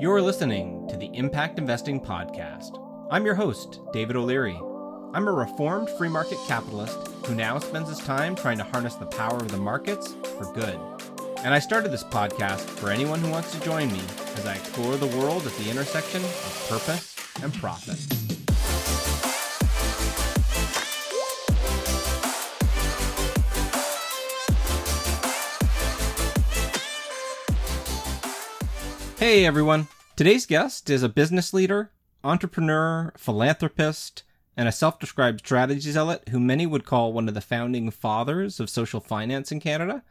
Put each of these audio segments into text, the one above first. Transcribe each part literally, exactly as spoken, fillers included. You're listening to the Impact Investing Podcast. I'm your host, David O'Leary. I'm a reformed free market capitalist who now spends his time trying to harness the power of the markets for good. And I started this podcast for anyone who wants to join me as I explore the world at the intersection of purpose and profit. Hey everyone, today's guest is a business leader, entrepreneur, philanthropist, and a self-described strategy zealot who many would call one of the founding fathers of social finance in Canada.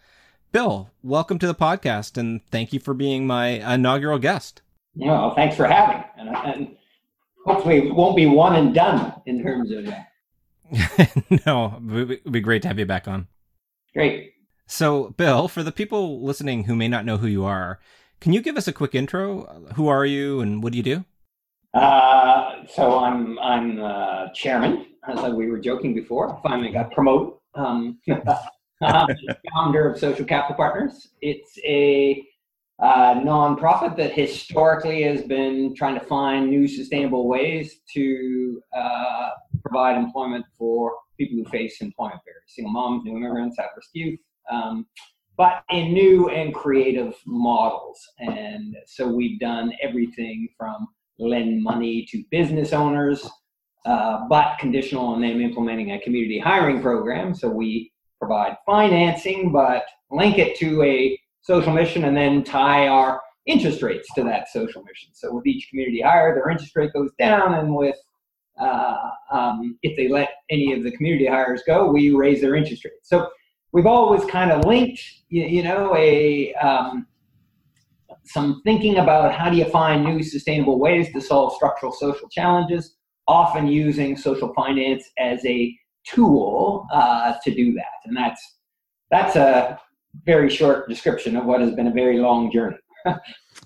Bill, welcome to the podcast and thank you for being my inaugural guest. Well, thanks for having and, and hopefully it won't be one and done in terms of that. No, it would be great to have you back on. Great. So Bill, for the people listening who may not know who you are, can you give us a quick intro? Who are you and what do you do? Uh, so I'm I'm uh, chairman, as we were joking before. I finally got promoted. Um, I'm founder of Social Capital Partners. It's a uh, nonprofit that historically has been trying to find new sustainable ways to uh, provide employment for people who face employment barriers, single moms, new immigrants, at-risk youth. Um, but in new and creative models. And so we've done everything from lend money to business owners, uh, but conditional on them implementing a community hiring program. So we provide financing, but link it to a social mission and then tie our interest rates to that social mission. So with each community hire, their interest rate goes down, and with uh, um, if they let any of the community hires go, we raise their interest rates. So we've always kind of linked, you, you know, a um, some thinking about how do you find new sustainable ways to solve structural social challenges, often using social finance as a tool uh, to do that. And that's that's a very short description of what has been a very long journey.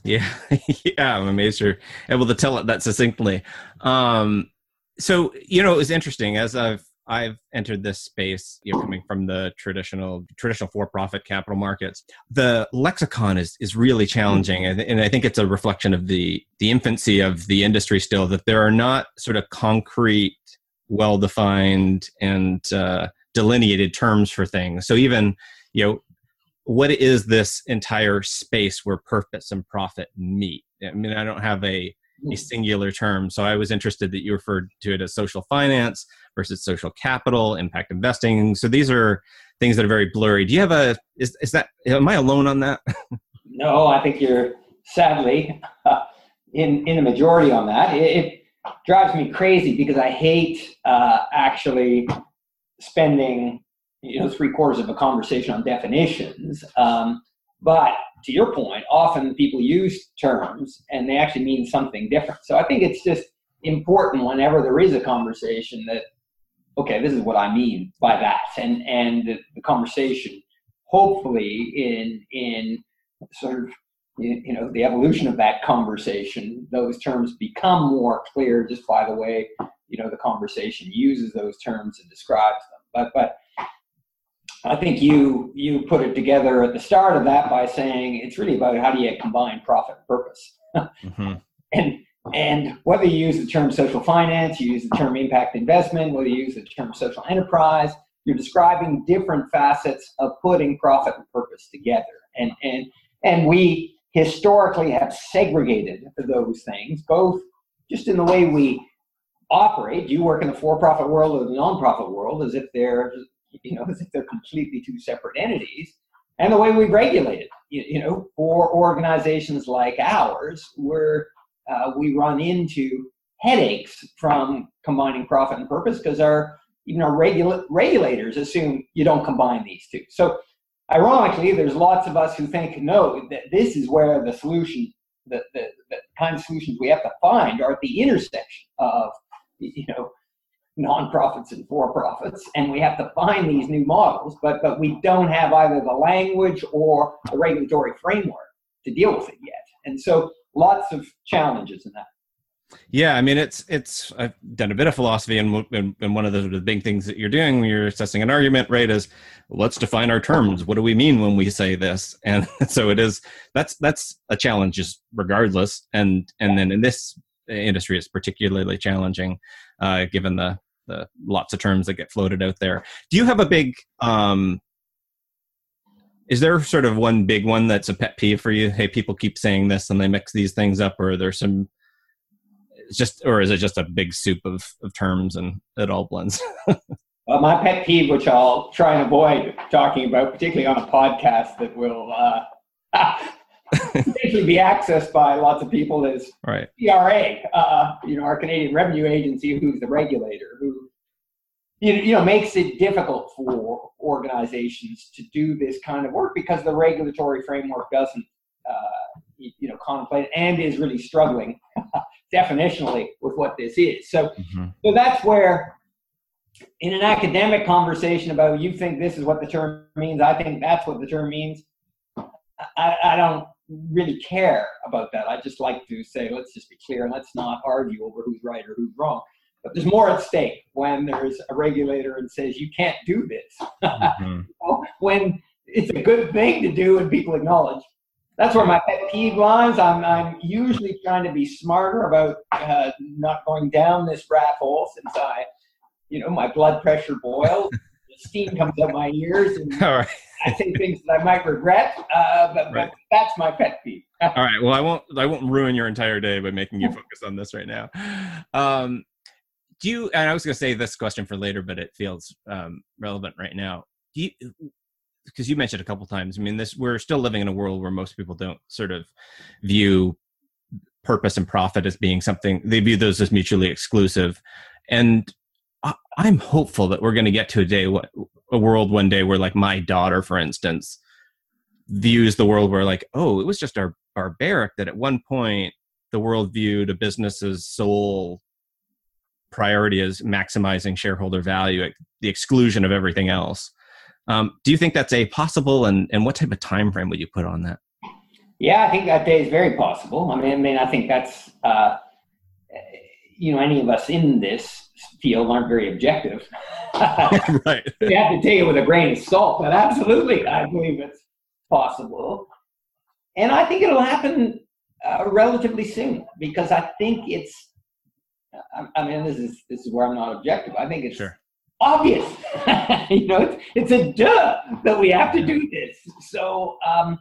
yeah, yeah, I'm amazed you're able to tell it that succinctly. Um, so, you know, it was interesting as I've I've entered this space, you know, coming from the traditional traditional for-profit capital markets. The lexicon is is really challenging, and, and I think it's a reflection of the the infancy of the industry still, that there are not sort of concrete, well-defined, and uh, delineated terms for things. So even, you know, what is this entire space where purpose and profit meet? I mean, I don't have a a singular term. So I was interested that you referred to it as social finance versus social capital, impact investing. So these are things that are very blurry. Do you have a, is, is that, am I alone on that? No, I think you're sadly uh, in, in the majority on that. It, it drives me crazy because I hate uh, actually spending, you know, three quarters of a conversation on definitions. Um, but to your point, often people use terms and they actually mean something different. So I think it's just important whenever there is a conversation that, okay, this is what I mean by that. And and the, the conversation, hopefully in in sort of, you know, the evolution of that conversation, those terms become more clear just by the way, you know, the conversation uses those terms and describes them. But but I think you you put it together at the start of that by saying it's really about how do you combine profit and purpose. mm-hmm. And and whether you use the term social finance, you use the term impact investment, whether you use the term social enterprise, you're describing different facets of putting profit and purpose together. And and and we historically have segregated those things, both just in the way we operate. You work in the for-profit world or the non-profit world as if they're you know, as if they're completely two separate entities, and the way we regulate it, you, you know, for organizations like ours, where uh, we run into headaches from combining profit and purpose because our, even our regula- regulators assume you don't combine these two. So ironically, there's lots of us who think, no, that this is where the solution, the, the, the kind of solutions we have to find are at the intersection of, you know, non-profits and for-profits, and we have to find these new models, but but we don't have either the language or a regulatory framework to deal with it yet. And so lots of challenges in that. Yeah, I mean, it's it's I've done a bit of philosophy, and, and, and one of the, the big things that you're doing when you're assessing an argument, right, is let's define our terms. What do we mean when we say this? And so it is that's that's a challenge, just regardless. And and then in this industry, it's particularly challenging, uh, given the the lots of terms that get floated out there. Do you have a big? Um, Is there sort of one big one that's a pet peeve for you? Hey, people keep saying this and they mix these things up, or there's some just, or is it just a big soup of, of terms and it all blends? Well, my pet peeve, which I'll try and avoid talking about, particularly on a podcast that will uh, potentially be accessed by lots of people, is right. C R A, uh, you know, our Canadian Revenue Agency, who's the regulator, who you know, makes it difficult for organizations to do this kind of work because the regulatory framework doesn't, uh, you know, contemplate it and is really struggling definitionally with what this is. So, mm-hmm. so that's where, in an academic conversation about you think this is what the term means, I think that's what the term means. I, I don't really care about that. I just like to say, let's just be clear and let's not argue over who's right or who's wrong. But there's more at stake when there's a regulator and says, you can't do this. Mm-hmm. When it's a good thing to do and people acknowledge. That's where my pet peeve lies. I'm, I'm usually trying to be smarter about uh, not going down this rat hole since I, you know, my blood pressure boils, the steam comes up my ears, and all right. I say things that I might regret, uh, but, right. but that's my pet peeve. All right. Well, I won't, I won't ruin your entire day by making you focus on this right now. Um, Do you, and I was going to say this question for later, but it feels um, relevant right now. Do you, because you mentioned a couple times, I mean, this, we're still living in a world where most people don't sort of view purpose and profit as being something, they view those as mutually exclusive. And I, I'm hopeful that we're going to get to a day, a world one day where, like, my daughter, for instance, views the world where, like, oh, it was just our barbaric that at one point the world viewed a business's sole priority is maximizing shareholder value at the exclusion of everything else. Um, do you think that's a possible, and, and what type of time frame would you put on that? Yeah, I think that day is very possible. I mean, I mean, I think that's, uh, you know, any of us in this field aren't very objective. Right. You have to take it with a grain of salt, but absolutely, I believe it's possible. And I think it'll happen uh, relatively soon, because I think it's, I mean, this is this is where I'm not objective. I think it's sure. obvious, you know, it's, it's a duh that we have to do this. So, um,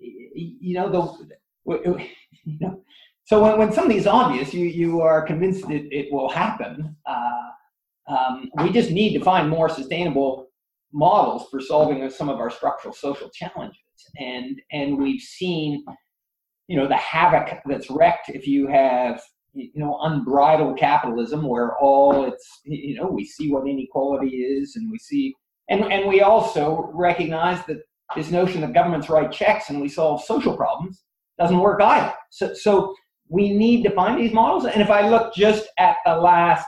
you know, the you know, so when, when something's obvious, you, you are convinced it, it will happen. Uh, um, we just need to find more sustainable models for solving some of our structural social challenges, and and we've seen. You know, the havoc that's wrecked if you have, you know, unbridled capitalism where all it's, you know, we see what inequality is, and we see, and, and we also recognize that this notion that governments write checks and we solve social problems doesn't work either. So, so we need to find these models. And if I look just at the last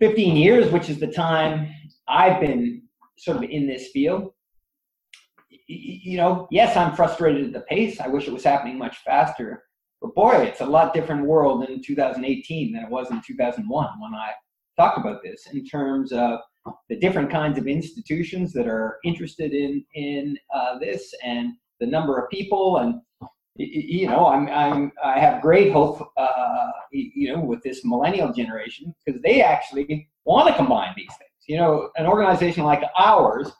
fifteen years, which is the time I've been sort of in this field, you know, yes, I'm frustrated at the pace. I wish it was happening much faster. But boy, it's a lot different world in two thousand eighteen than it was in two thousand one when I talked about this, in terms of the different kinds of institutions that are interested in in uh, this, and the number of people. And you know, I'm I'm I have great hope, uh, you know, with this millennial generation, because they actually want to combine these things. You know, an organization like ours,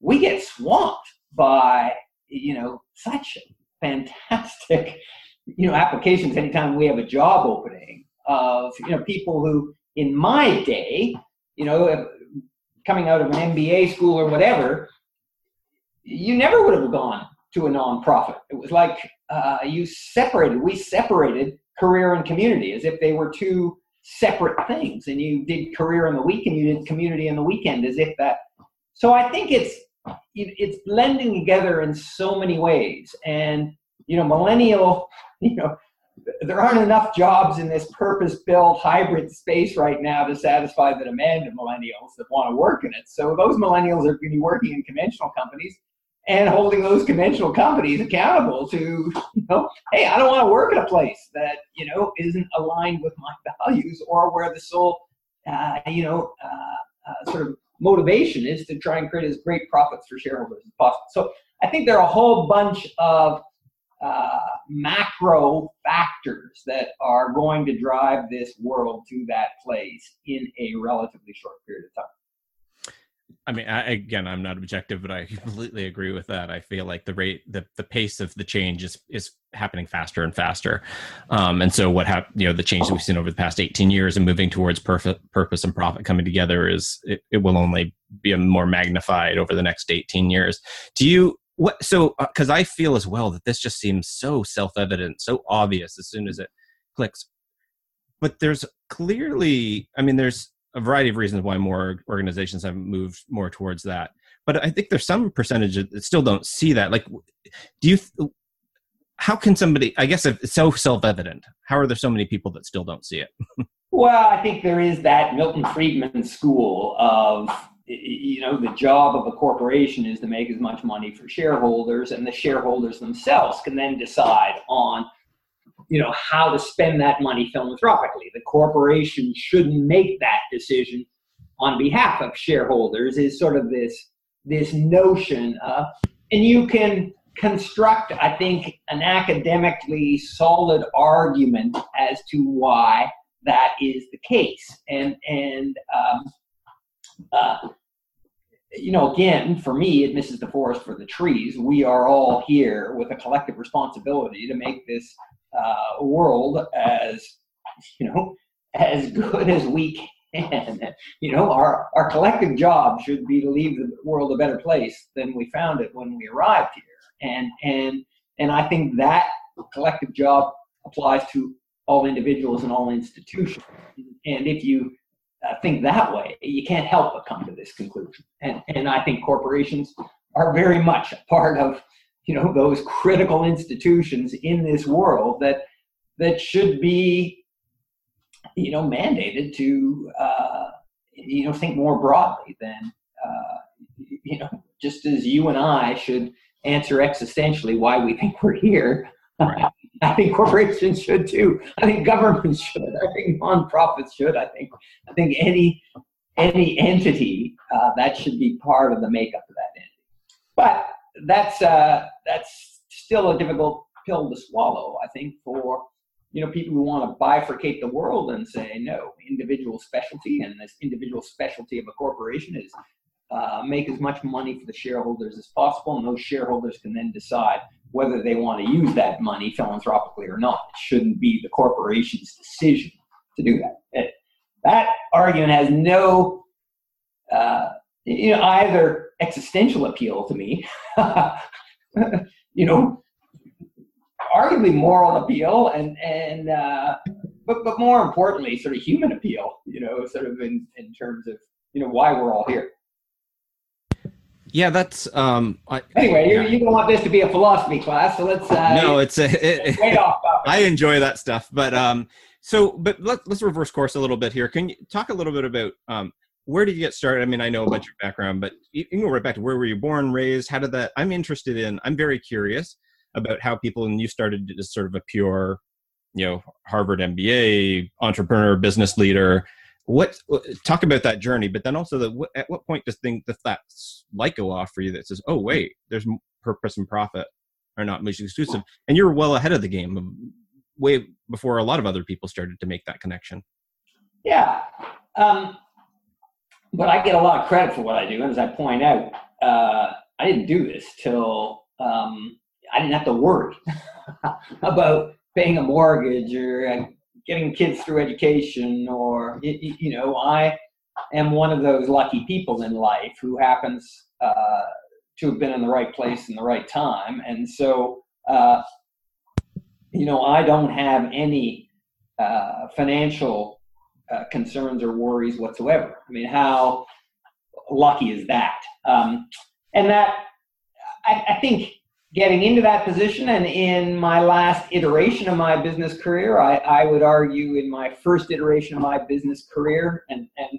we get swamped by, you know, such fantastic, you know, applications anytime we have a job opening of, you know, people who in my day, you know, coming out of an M B A school or whatever, you never would have gone to a nonprofit. It was like uh, you separated, we separated career and community as if they were two separate things, and you did career in the week and you did community in the weekend as if that. So I think it's, it's blending together in so many ways. And, you know, millennial, you know, there aren't enough jobs in this purpose-built hybrid space right now to satisfy the demand of millennials that want to work in it. So those millennials are going to be working in conventional companies, and holding those conventional companies accountable to, you know, hey, I don't want to work at a place that, you know, isn't aligned with my values or where the sole, uh, you know, uh, uh, sort of motivation is to try and create as great profits for shareholders as possible. So I think there are a whole bunch of uh, macro factors that are going to drive this world to that place in a relatively short period of time. I mean, I, again, I'm not objective, but I completely agree with that. I feel like the rate, the, the pace of the change is is happening faster and faster. Um, and so what happened, you know, the change that we've seen over the past eighteen years and moving towards perf- purpose and profit coming together is, it, it will only be more magnified over the next eighteen years. Do you, what, so, because I feel as well that this just seems so self-evident, so obvious as soon as it clicks. But there's clearly, I mean, there's a variety of reasons why more organizations have moved more towards that. But I think there's some percentage that still don't see that. Like, do you, how can somebody, I guess if it's so self-evident, how are there so many people that still don't see it? Well, I think there is that Milton Friedman school of, you know, the job of a corporation is to make as much money for shareholders, and the shareholders themselves can then decide on, you know, how to spend that money philanthropically. The corporation shouldn't make that decision on behalf of shareholders is sort of this, this notion of, and you can construct, I think, an academically solid argument as to why that is the case. And, and, um, uh, you know, again, for me, it misses the forest for the trees. We are all here with a collective responsibility to make this Uh, world as, you know, as good as we can. You know, our, our collective job should be to leave the world a better place than we found it when we arrived here. And and and I think that collective job applies to all individuals and all institutions. And if you uh, think that way, you can't help but come to this conclusion. And and I think corporations are very much a part of, you know, those critical institutions in this world that that should be, you know, mandated to, uh, you know, think more broadly than, uh, you know, just as you and I should answer existentially why we think we're here. Right. I think corporations should too. I think governments should. I think nonprofits should. I think I think any any entity uh, that should be part of the makeup of that entity. But That's uh, that's still a difficult pill to swallow, I think, for, you know, people who want to bifurcate the world and say, no, individual specialty, and this individual specialty of a corporation is uh, make as much money for the shareholders as possible, and those shareholders can then decide whether they want to use that money philanthropically or not. It shouldn't be the corporation's decision to do that. It, that argument has no, uh, you know, either existential appeal to me, you know, arguably moral appeal, and and uh, but but more importantly, sort of human appeal, you know, sort of in, in terms of, you know, why we're all here. Yeah, that's um. I, anyway, yeah. you you don't want this to be a philosophy class, so let's. Uh, no, it's a. It, it, off I enjoy that stuff, but um. So, but let's let's reverse course a little bit here. Can you talk a little bit about um. Where did you get started? I mean, I know about your background, but you can go right back to where were you born, raised? How did that, I'm interested in, I'm very curious about how people, and you started as sort of a pure, you know, Harvard M B A, entrepreneur, business leader. What, talk about that journey, but then also the, at what point does thing, does that light go off for you that says, oh, wait, there's purpose and profit are not mutually exclusive. And you're well ahead of the game, way before a lot of other people started to make that connection. Yeah. Um, But I get a lot of credit for what I do. And as I point out, uh, I didn't do this till um, I didn't have to worry about paying a mortgage or getting kids through education, or, you know, I am one of those lucky people in life who happens uh, to have been in the right place in the right time. And so, uh, you know, I don't have any uh, financial Uh, concerns or worries whatsoever. I mean, how lucky is that? Um, and that, I, I think getting into that position, and in my last iteration of my business career, I, I would argue in my first iteration of my business career, and, and,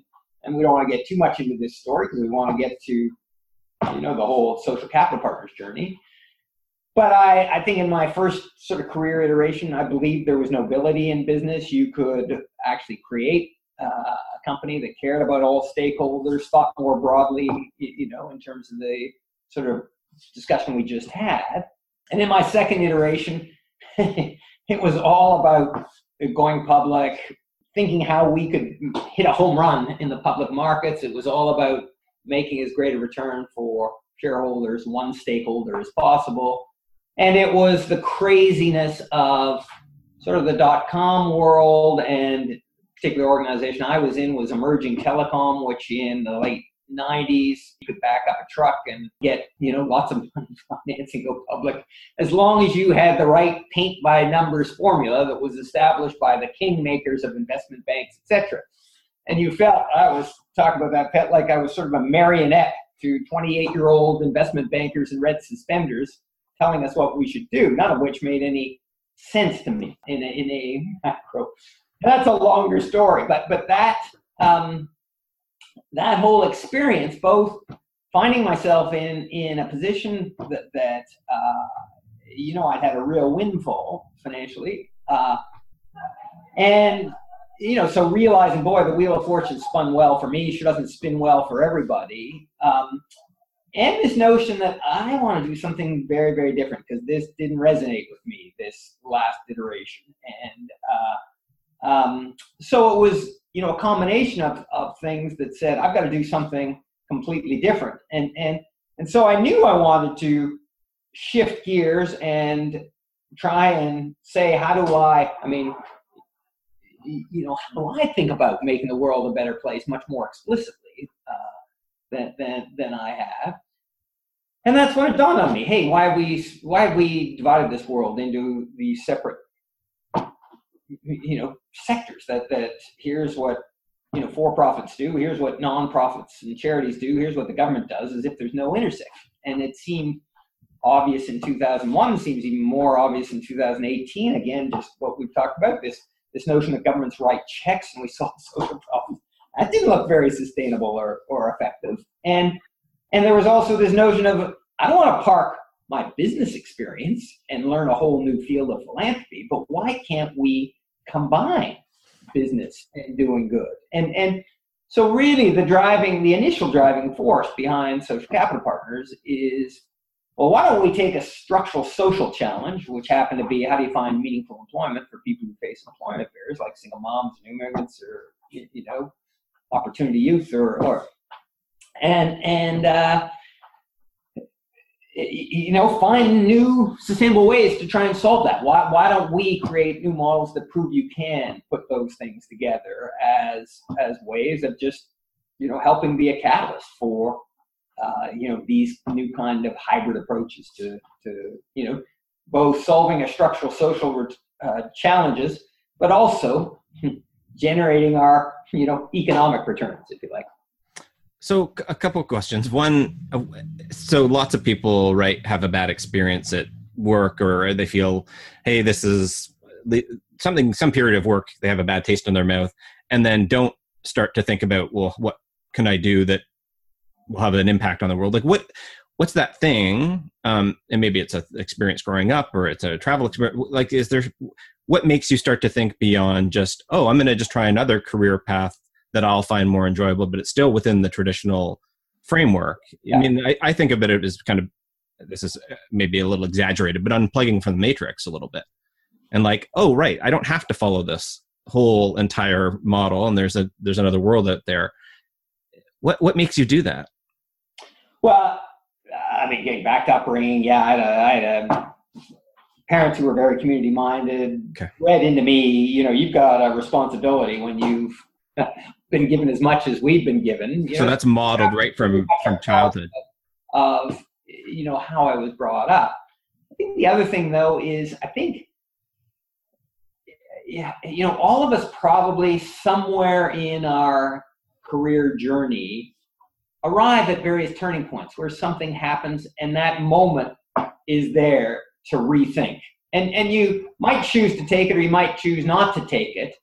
and we don't want to get too much into this story because we want to get to you know, the whole Social Capital Partners journey. But I, I think in my first sort of career iteration, I believed there was nobility in business. You could actually create uh, a company that cared about all stakeholders, thought more broadly, you know, in terms of the sort of discussion we just had. And in my second iteration, it was all about going public, thinking how we could hit a home run in the public markets. It was all about making as great a return for shareholders, one stakeholder as possible. And it was the craziness of sort of the dot-com world, and particular organization I was in was Emerging Telecom, which in the late nineties, you could back up a truck and get, you know, lots of money financing, go public, as long as you had the right paint by numbers formula that was established by the kingmakers of investment banks, et cetera. And you felt, I was talking about that, Pet, like I was sort of a marionette to twenty-eight-year-old investment bankers in red suspenders telling us what we should do, none of which made any sense to me in a, in a macro. That's a longer story, but but that um, that whole experience, both finding myself in in a position that, that uh, you know, I'd had a real windfall financially, uh, and you know, so realizing, boy, the Wheel of Fortune spun well for me. She doesn't spin well for everybody. Um, And this notion that I want to do something very, very different, because this didn't resonate with me, this last iteration. And uh, um, so it was, you know, a combination of, of things that said, I've got to do something completely different. And and and so I knew I wanted to shift gears and try and say, how do I, I mean, you know, how do I think about making the world a better place much more explicitly uh, than, than, than I have? And that's when it dawned on me, hey, why we why we divided this world into these separate, you know, sectors, that, that here's what, you know, for-profits do, here's what non-profits and charities do, here's what the government does, as if there's no intersection. And it seemed obvious in two thousand one, seems even more obvious in two thousand eighteen, again, just what we've talked about, this, this notion that governments write checks and we solve social problems. That didn't look very sustainable or, or effective. And And there was also this notion of, I don't want to park my business experience and learn a whole new field of philanthropy, but why can't we combine business and doing good? And and so really the driving, the initial driving force behind Social Capital Partners is, well, why don't we take a structural social challenge, which happened to be, how do you find meaningful employment for people who face employment barriers, like single moms, new immigrants, or, you know, opportunity youth, or, or And, and uh, you know, find new sustainable ways to try and solve that. Why, why don't we create new models that prove you can put those things together as, as ways of just, you know, helping be a catalyst for, uh, you know, these new kind of hybrid approaches to, to you know, both solving a structural social uh, challenges, but also generating our, you know, economic returns, if you like. So a couple of questions. One, so lots of people, right, have a bad experience at work, or they feel, hey, this is something, some period of work, they have a bad taste in their mouth, and then don't start to think about, well, what can I do that will have an impact on the world? Like what, what's that thing? Um, and maybe it's an experience growing up, or it's a travel experience. Like, is there, what makes you start to think beyond just, oh, I'm going to just try another career path that I'll find more enjoyable, but it's still within the traditional framework? Yeah. I mean, I, I think about it as kind of, this is maybe a little exaggerated, but unplugging from the matrix a little bit. And like, oh, right, I don't have to follow this whole entire model, and there's a there's another world out there. What what makes you do that? Well, I mean, getting back to upbringing, yeah, I had a, I had a parents who were very community-minded, okay, read into me, you know, you've got a responsibility when you've been given as much as we've been given. So know, that's modeled right from, from childhood. Of, you know, how I was brought up. I think the other thing, though, is I think, yeah, you know, all of us probably somewhere in our career journey arrive at various turning points where something happens and that moment is there to rethink. And and you might choose to take it or you might choose not to take it.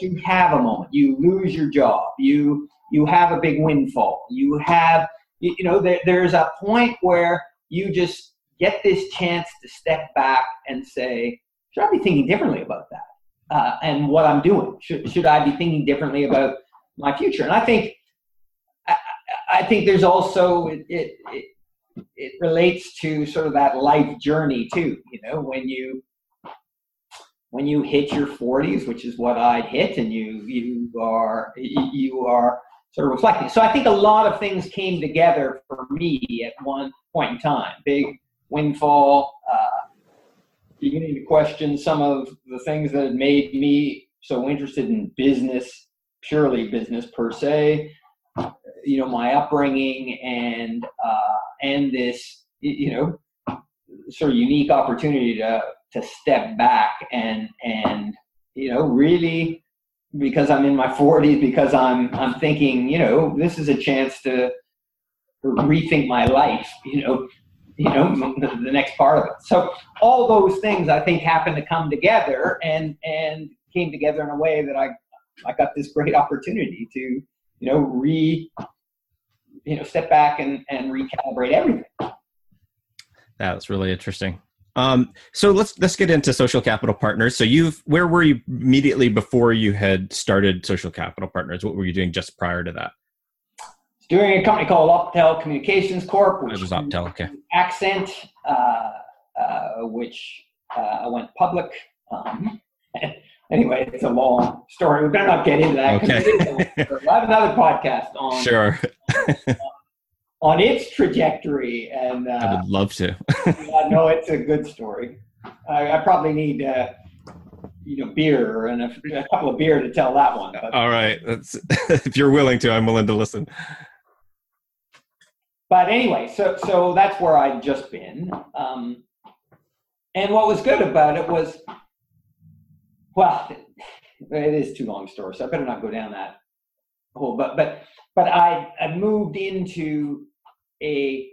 You have a moment, you lose your job, you you have a big windfall, you have you, you know, there, there's a point where you just get this chance to step back and say, should I be thinking differently about that uh, and what I'm doing? Should, should I be thinking differently about my future? And I think I, I think there's also it, it it it relates to sort of that life journey too. You know, when you when you hit your forties, which is what I'd hit, and you you are you are sort of reflecting. So I think a lot of things came together for me at one point in time. Big windfall. Uh, beginning to question some of the things that had made me so interested in business, purely business per se, you know, my upbringing and, uh, and this, you know, sort of unique opportunity to, to step back and, and, you know, really because I'm in my forties, because I'm, I'm thinking, you know, this is a chance to rethink my life, you know, you know, the next part of it. So all those things I think happened to come together and, and came together in a way that I, I got this great opportunity to, you know, re, you know, step back and, and recalibrate everything. That's really interesting. Um, so let's, let's get into Social Capital Partners. So you've, where were you immediately before you had started Social Capital Partners? What were you doing just prior to that? Doing a company called Optel Communications Corp, which it was Optel, okay. Accent, uh, uh, which uh, went public. Um, anyway, it's a long story. We better not get into that. Okay. I have another podcast on sure on, on its trajectory, and uh, I would love to. I know it's a good story. I, I probably need. Uh, you know, beer and a, a couple of beer to tell that one. But, all right. That's, if you're willing to, I'm willing to listen. But anyway, so, so that's where I'd just been. Um, and what was good about it was, well, it is too long a story, so I better not go down that hole. But, but, but I, I moved into a,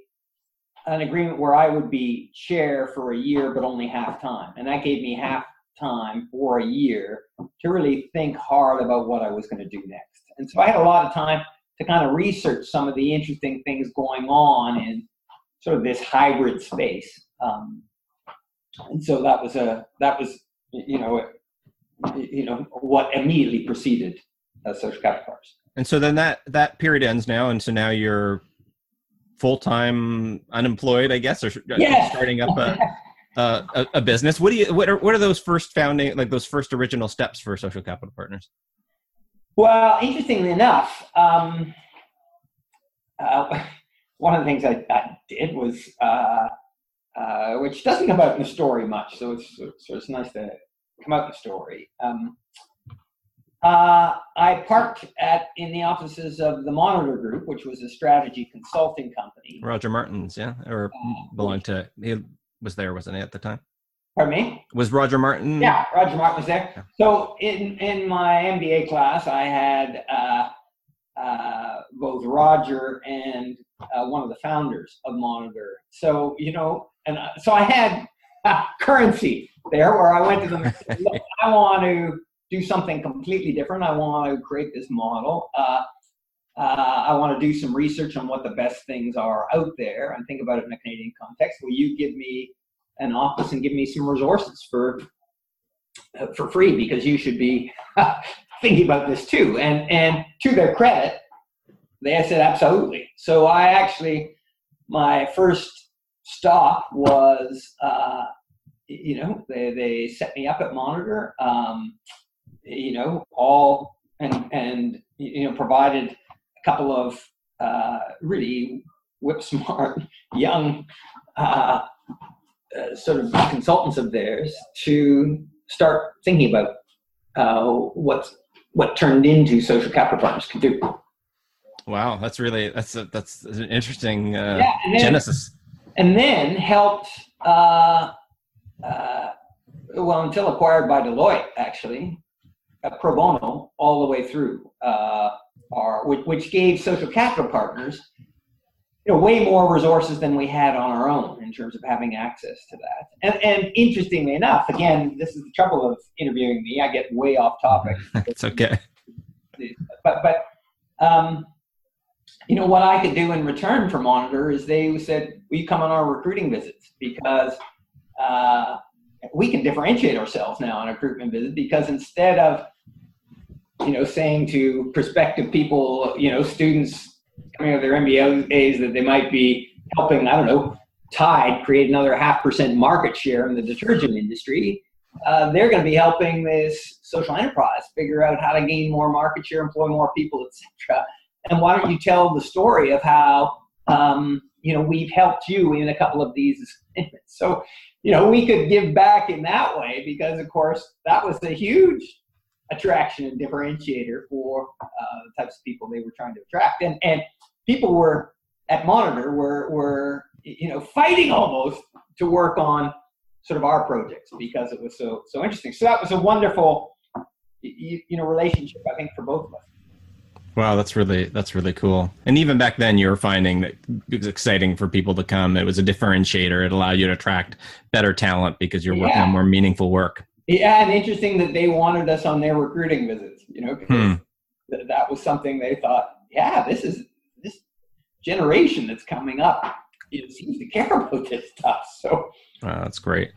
an agreement where I would be chair for a year, but only half time. And that gave me half time for a year to really think hard about what I was going to do next. And so I had a lot of time to kind of research some of the interesting things going on in sort of this hybrid space. Um, and so that was a, that was, you know, you know, what immediately preceded uh, Social Capital Partners. And so then that, that period ends now. And so now you're full-time unemployed, I guess, or yeah. starting up a, Uh, a, a business. What do you? What are? What are those first founding, like those first original steps for Social Capital Partners? Well, interestingly enough, um, uh, one of the things I, I did was, uh, uh, which doesn't come out in the story much, so it's so it's nice to come out in the story. Um, uh, I parked at in the offices of the Monitor Group, which was a strategy consulting company. Roger Martin's, yeah, or belonged to. He, was there, wasn't he, at the time? Pardon me? Was Roger Martin? Yeah, Roger Martin was there. Yeah. So in, in my M B A class, I had uh, uh, both Roger and uh, one of the founders of Monitor. So, you know, and uh, so I had uh, currency there where I went to them and said, look, I want to do something completely different. I want to create this model. Uh, Uh, I want to do some research on what the best things are out there and think about it in a Canadian context. Will you give me an office and give me some resources for uh, for free, because you should be thinking about this too. And and to their credit, they said absolutely. So I actually, my first stop was, uh, you know, they, they set me up at Monitor, um, you know, all and and, you know, provided couple of uh, really whip-smart young uh, uh, sort of consultants of theirs to start thinking about uh, what's, what turned into Social Capital Partners could do. Wow, that's really, that's a, that's an interesting uh, yeah, and then, genesis. And then helped, uh, uh, well, until acquired by Deloitte, actually, uh, pro bono all the way through. Uh, Are, which gave Social Capital Partners, you know, way more resources than we had on our own in terms of having access to that. And, and interestingly enough, again, this is the trouble of interviewing me. I get way off topic. It's okay. But but um, you know, what I could do in return for Monitor is they said, will you come on our recruiting visits? Because uh, we can differentiate ourselves now on a recruitment visit, because instead of, you know, saying to prospective people, you know, students coming out of their M B As that they might be helping, I don't know, Tide create another half percent market share in the detergent industry, uh, they're going to be helping this social enterprise figure out how to gain more market share, employ more people, et cetera. And why don't you tell the story of how, um, you know, we've helped you in a couple of these assignments. So, you know, we could give back in that way, because, of course, that was a huge attraction and differentiator for uh, the types of people they were trying to attract. And and people were at Monitor were were you know fighting almost to work on sort of our projects, because it was so so interesting. So that was a wonderful you, you know relationship, I think, for both of us. Wow, that's really that's really cool. And even back then, you were finding that it was exciting for people to come. It was a differentiator. It allowed you to attract better talent because you're working yeah. on more meaningful work. Yeah, and interesting that they wanted us on their recruiting visits, you know, because hmm. th- that was something they thought, yeah, this is this generation that's coming up, it seems to care about this stuff. So wow, that's great.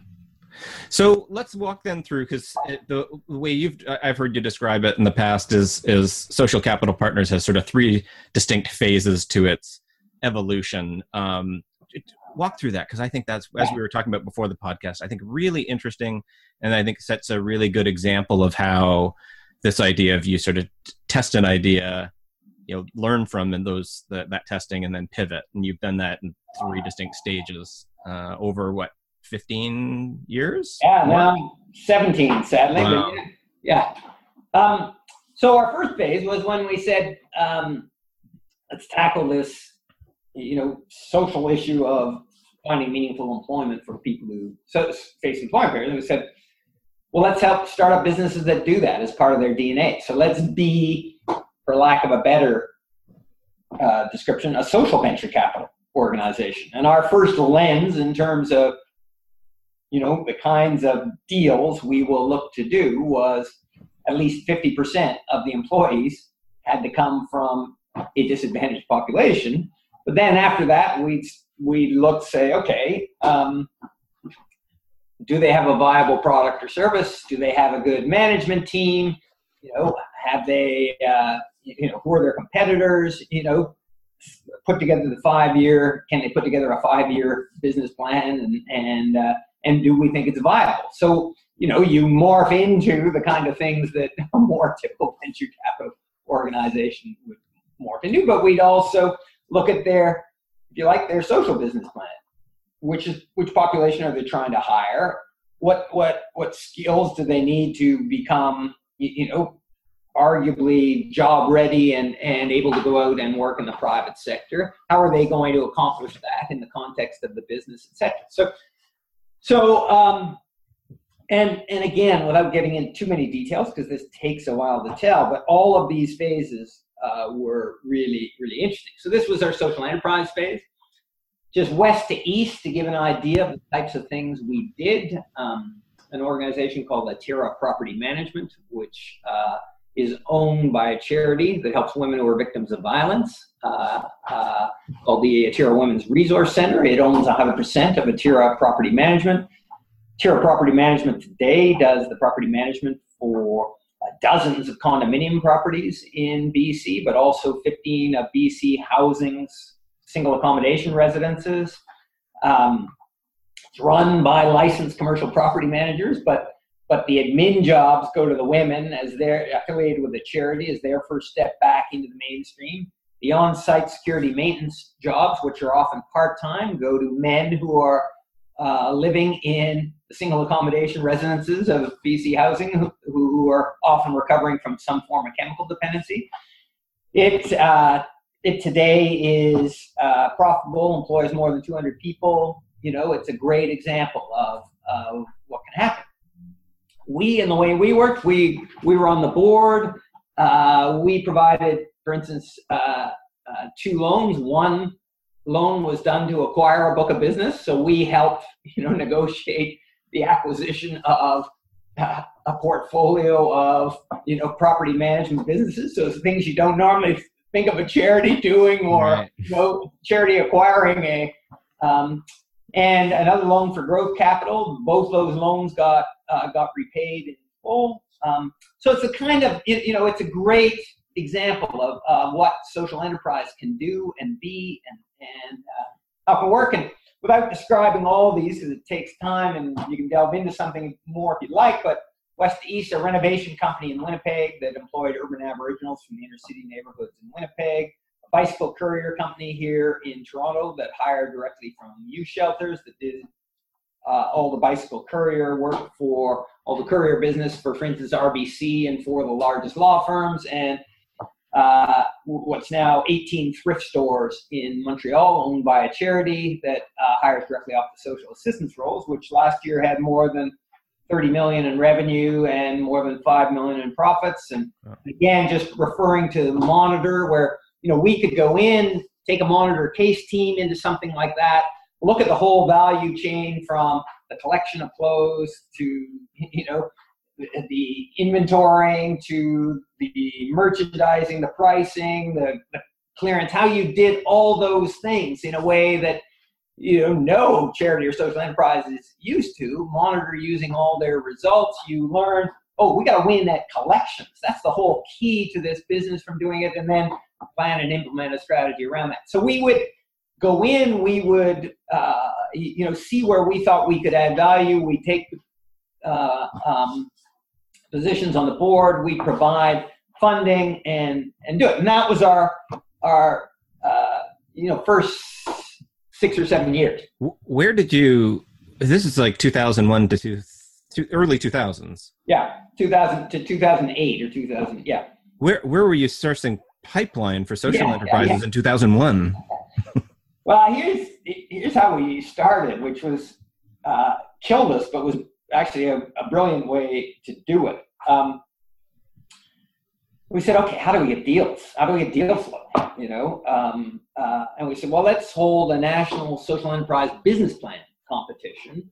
So let's walk then through, because the way you've I've heard you describe it in the past is is Social Capital Partners has sort of three distinct phases to its evolution. Um, it, Walk through that, because I think that's, as we were talking about before the podcast, I think really interesting, and I think sets a really good example of how this idea of you sort of test an idea, you know, learn from and those the, that testing, and then pivot. And you've done that in three distinct stages uh, over what fifteen years? Yeah, now seventeen, sadly. Wow. But yeah. yeah. Um, so our first phase was when we said, um, let's tackle this, you know, social issue of finding meaningful employment for people who so face employment barriers. And we said, well, let's help start up businesses that do that as part of their D N A. So let's be, for lack of a better uh, description, a social venture capital organization. And our first lens in terms of, you know, the kinds of deals we will look to do was at least fifty percent of the employees had to come from a disadvantaged population. But then after that, we we looked, say, okay, um, do they have a viable product or service? Do they have a good management team? You know, have they, uh, you know, who are their competitors? You know, put together the five-year, can they put together a five-year business plan? And and uh, and do we think it's viable? So, you know, you morph into the kind of things that a more typical venture capital organization would morph into. But we'd also look at their, if you like, their social business plan, which is which population are they trying to hire? What what what skills do they need to become, you know, arguably job ready and, and able to go out and work in the private sector? How are they going to accomplish that in the context of the business, et cetera? So, so um, and and again, without getting into too many details, because this takes a while to tell, but all of these phases Uh, were really, really interesting. So this was our social enterprise phase. Just west to east, to give an idea of the types of things we did, um, an organization called Atira Property Management, which uh, is owned by a charity that helps women who are victims of violence, uh, uh, called the Atira Women's Resource Center. It owns one hundred percent of Atira Property Management. Atira Property Management today does the property management for dozens of condominium properties in B C, but also fifteen of B C Housing's single accommodation residences. Um, it's run by licensed commercial property managers, but but the admin jobs go to the women, as they're affiliated with the charity, as their first step back into the mainstream. The on-site security maintenance jobs, which are often part-time, go to men who are uh, living in single accommodation residences of B C Housing, who, who are often recovering from some form of chemical dependency. It uh, it today is uh, profitable, employs more than two hundred people. You know, it's a great example of of what can happen. We, in the way we worked, we we were on the board. Uh, we provided, for instance, uh, uh, two loans. One loan was done to acquire a book of business, so we helped, you know, negotiate the acquisition of uh, a portfolio of, you know, property management businesses. So things you don't normally think of a charity doing or right. you know, charity acquiring a, um, and another loan for growth capital. Both those loans got uh, got repaid in full. Um, so it's a kind of, you know, it's a great example of uh, what social enterprise can do and be and, and uh, how it can work. And without describing all these, because it takes time and you can delve into something more if you'd like, but West to East, a renovation company in Winnipeg that employed urban Aboriginals from the inner city neighborhoods in Winnipeg. A bicycle courier company here in Toronto that hired directly from youth shelters that did uh, all the bicycle courier work for all the courier business for, for instance, R B C and for the largest law firms, and uh, what's now eighteen thrift stores in Montreal owned by a charity that uh, hires directly off the social assistance rolls, which last year had more than thirty million in revenue and more than five million in profits. And again, just referring to the Monitor, where, you know, we could go in, take a Monitor case team into something like that, look at the whole value chain from the collection of clothes to, you know, the inventorying to the merchandising, the pricing, the, the clearance, how you did all those things in a way that, you know, no charity or social enterprise is used to. Monitor using all their results. You learn, oh, we got to win at collections. That's the whole key to this business from doing it, and then plan and implement a strategy around that. So we would go in, we would, uh, you know, see where we thought we could add value. We take uh, um, positions on the board. We provide funding and, and do it. And that was our, our uh, you know, first six or seven years. Where did you, this is like two thousand one to two, two, early two thousands. Yeah, two thousand to two thousand eight or two thousand, yeah. Where where were you sourcing pipeline for social yeah, enterprises yeah, yeah. in two thousand one? Well, here's here's how we started, which was, uh, killed us, but was actually a, a brilliant way to do it. Um, we said, okay, how do we get deals? How do we get deal flow? You know, um, uh, and we said, well, let's hold a national social enterprise business plan competition.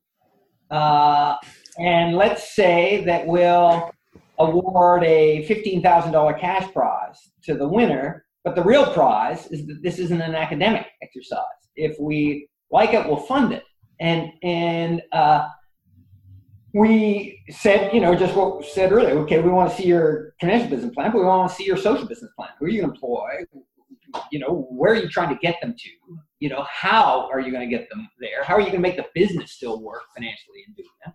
Uh, and let's say that we'll award a fifteen thousand dollars cash prize to the winner. But the real prize is that this isn't an academic exercise. If we like it, we'll fund it. And, and, uh, we said, you know, just what we said earlier, okay, we want to see your conventional business plan, but we want to see your social business plan. Who are you going to employ? You know, where are you trying to get them to? You know, how are you going to get them there? How are you going to make the business still work financially in doing that?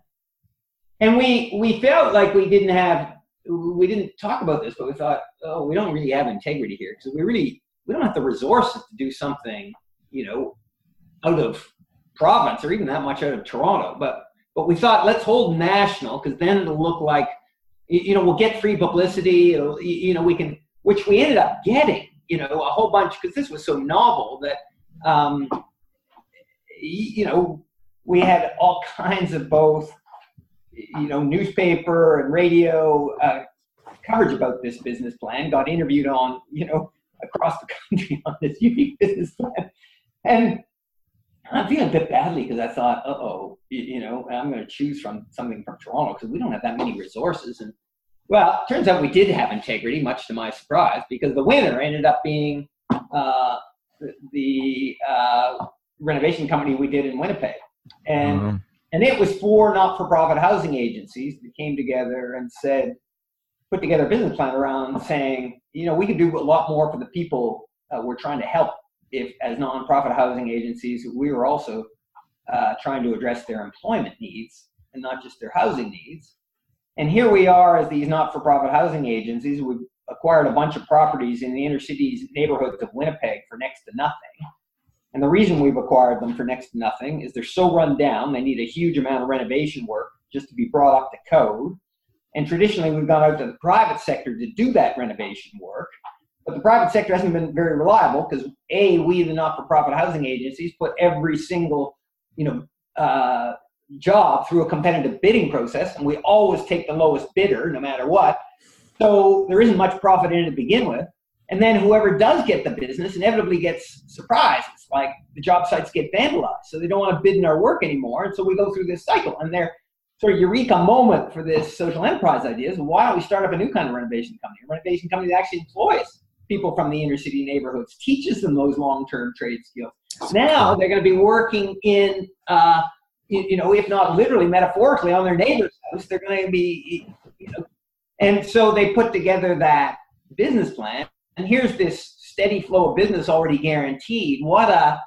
And we, we felt like we didn't have, we didn't talk about this, but we thought, oh, we don't really have integrity here because we really, we don't have the resources to do something, you know, out of province or even that much out of Toronto. But But we thought, let's hold national, because then it'll look like, you know, we'll get free publicity, it'll, you know, we can, which we ended up getting, you know, a whole bunch, because this was so novel that, um, you know, we had all kinds of both, you know, newspaper and radio uh, coverage about this business plan, got interviewed on, you know, across the country on this unique business plan. And I'm feeling a bit badly because I thought, uh-oh, you, you know, I'm going to choose from something from Toronto because we don't have that many resources. And well, it turns out we did have integrity, much to my surprise, because the winner ended up being uh, the, the uh, renovation company we did in Winnipeg. And mm-hmm. and it was four not-for-profit housing agencies that came together and said, put together a business plan around saying, you know, we could do a lot more for the people uh, we're trying to help. If as nonprofit housing agencies, we were also uh, trying to address their employment needs and not just their housing needs. And here we are as these not-for-profit housing agencies. We acquired a bunch of properties in the inner cities neighborhoods of Winnipeg for next to nothing. And the reason we've acquired them for next to nothing is they're so run down. They need a huge amount of renovation work just to be brought up to code. And traditionally, we've gone out to the private sector to do that renovation work. But the private sector hasn't been very reliable because, A, we, the not-for-profit housing agencies, put every single, you know, uh, job through a competitive bidding process, and we always take the lowest bidder no matter what. So there isn't much profit in it to begin with. And then whoever does get the business inevitably gets surprised. It's like the job sites get vandalized, so they don't want to bid in our work anymore. And so we go through this cycle. And their sort of eureka moment for this social enterprise idea is, why don't we start up a new kind of renovation company, a renovation company that actually employs people from the inner city neighborhoods, teaches them those long-term trade skills. Now they're going to be working in, uh, you, you know, if not literally, metaphorically, on their neighbor's house. They're going to be, you know, and so they put together that business plan. And here's this steady flow of business already guaranteed. What a,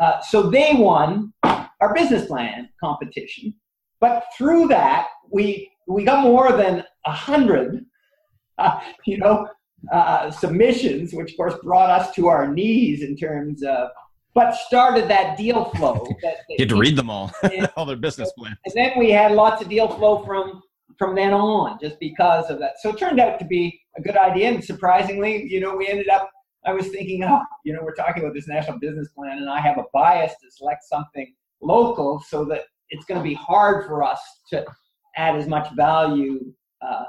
uh, so they won our business plan competition. But through that, we we got more than a hundred, uh, you know, uh, submissions, which of course brought us to our knees in terms of, but started that deal flow. That, that you had to read them all, all their business plans. And then we had lots of deal flow from from then on, just because of that. So it turned out to be a good idea, and surprisingly, you know, we ended up. I was thinking, oh, you know, we're talking about this national business plan, and I have a bias to select something local, so that it's going to be hard for us to add as much value. Uh,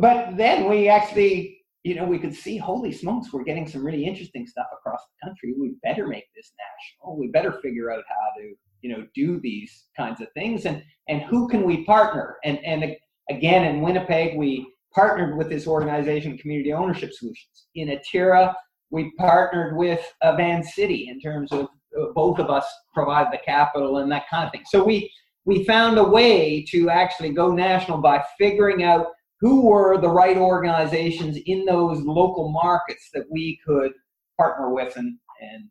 but then we actually, you know, we could see, holy smokes, we're getting some really interesting stuff across the country. We better make this national. We better figure out how to, you know, do these kinds of things. And and who can we partner? And, and again, in Winnipeg, we partnered with this organization, Community Ownership Solutions. In Atira, we partnered with Van City in terms of both of us provide the capital and that kind of thing. So we we found a way to actually go national by figuring out who were the right organizations in those local markets that we could partner with and, and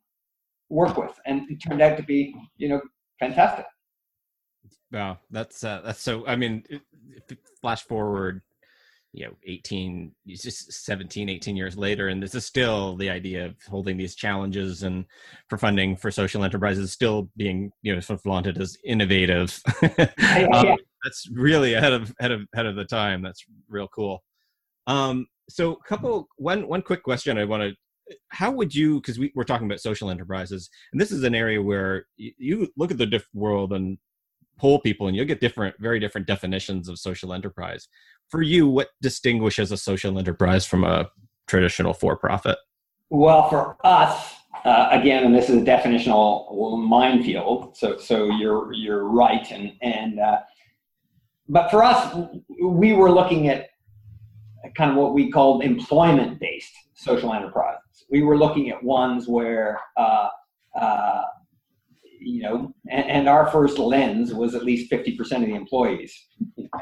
work with. And it turned out to be, you know, fantastic. Wow, that's, uh, that's so, I mean, flash forward, you know, eighteen, it's just seventeen, eighteen years later. And this is still the idea of holding these challenges and for funding for social enterprises still being, you know, sort of flaunted as innovative. Yeah. um, that's really ahead of, ahead of, ahead of the time. That's real cool. Um, so a couple, one, one quick question I want to, how would you, cause we, we're talking about social enterprises, and this is an area where you, you look at the diff world and poll people and you'll get different, very different definitions of social enterprise. For you, what distinguishes a social enterprise from a traditional for-profit? Well, for us, uh, again, and this is a definitional minefield, so so you're you're right, and and uh, but for us, we were looking at kind of what we called employment-based social enterprises. We were looking at ones where uh, uh, you know, and, and our first lens was at least fifty percent of the employees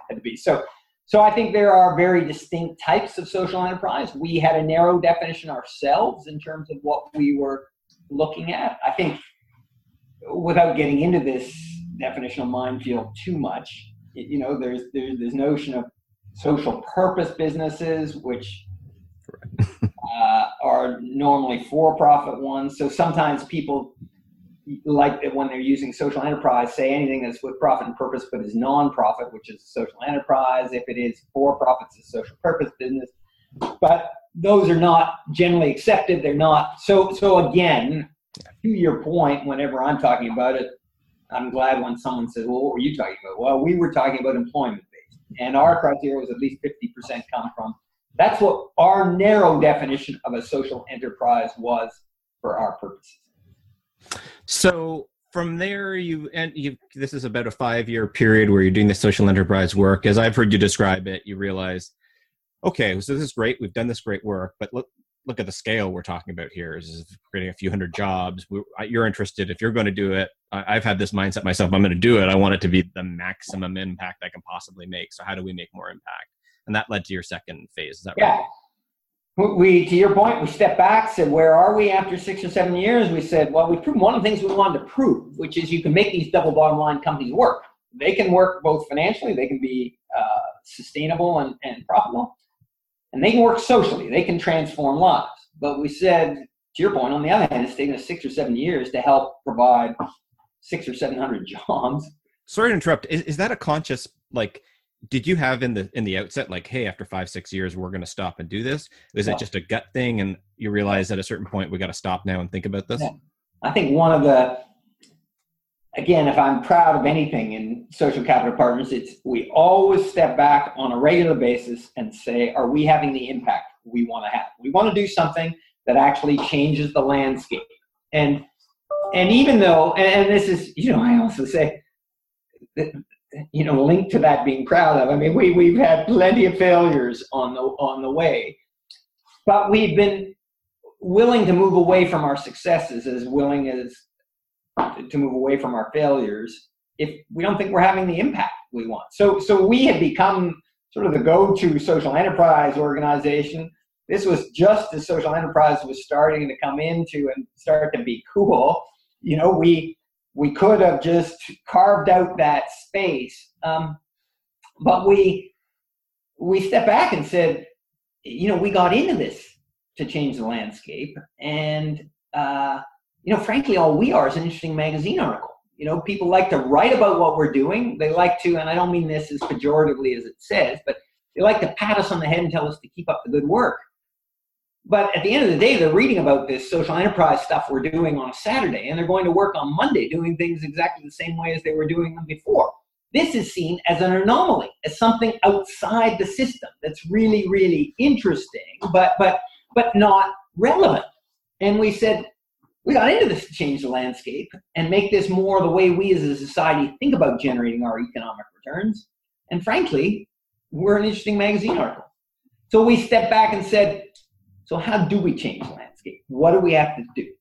had to be so. So I think there are very distinct types of social enterprise. We had a narrow definition ourselves in terms of what we were looking at. I think without getting into this definitional minefield too much, you know, there's there's this notion of social purpose businesses, which uh, are normally for-profit ones. So sometimes people like that when they're using social enterprise, say anything that's with profit and purpose but is non-profit, which is social enterprise. If it is for-profit, it's a social purpose business. But those are not generally accepted. They're not. So so again, to your point, whenever I'm talking about it, I'm glad when someone says, well, what were you talking about? Well, we were talking about employment-based. And our criteria was at least fifty percent come from. That's what our narrow definition of a social enterprise was for our purposes. So from there, you and you. This is about a five-year period where you're doing this social enterprise work. As I've heard you describe it, you realize, okay, so this is great. We've done this great work, but look, look at the scale we're talking about here. This is creating a few hundred jobs. We're, you're interested if you're going to do it. I, I've had this mindset myself. I'm going to do it. I want it to be the maximum impact I can possibly make. So how do we make more impact? And that led to your second phase. Is that yeah. right? We, to your point, we stepped back, said, where are we after six or seven years? We said, well, we've proven one of the things we wanted to prove, which is you can make these double bottom line companies work. They can work both financially, they can be uh, sustainable and, and profitable, and they can work socially, they can transform lives. But we said, to your point, on the other hand, it's taken us six or seven years to help provide six or seven hundred jobs. Sorry to interrupt. Is, is that a conscious, like, did you have in the in the outset, like, hey, after five, six years, we're going to stop and do this? Is it just a gut thing and you realize at a certain point, we got to stop now and think about this? Yeah. I think one of the, again, if I'm proud of anything in Social Capital Partners, it's we always step back on a regular basis and say, are we having the impact we want to have? We want to do something that actually changes the landscape. And, and even though, and, and this is, you know, I also say that, you know, linked to that being proud of. I mean, we, we've had plenty of failures on the on the way. but we've been willing to move away from our successes as willing as to move away from our failures if we don't think we're having the impact we want. So, so we had become sort of the go-to social enterprise organization. This was just as social enterprise was starting to come into and start to be cool. You know, we we could have just carved out that space, um, but we we stepped back and said, you know, we got into this to change the landscape, and uh, you know, frankly, all we are is an interesting magazine article. You know, people like to write about what we're doing. They like to, and I don't mean this as pejoratively as it says, but they like to pat us on the head and tell us to keep up the good work. But at the end of the day, they're reading about this social enterprise stuff we're doing on a Saturday, and they're going to work on Monday doing things exactly the same way as they were doing them before. This is seen as an anomaly, as something outside the system that's really, really interesting, but but but not relevant. And we said, we got into this to change the landscape and make this more the way we as a society think about generating our economic returns. And frankly, we're an interesting magazine article. So we stepped back and said, so how do we change the landscape? What do we have to do?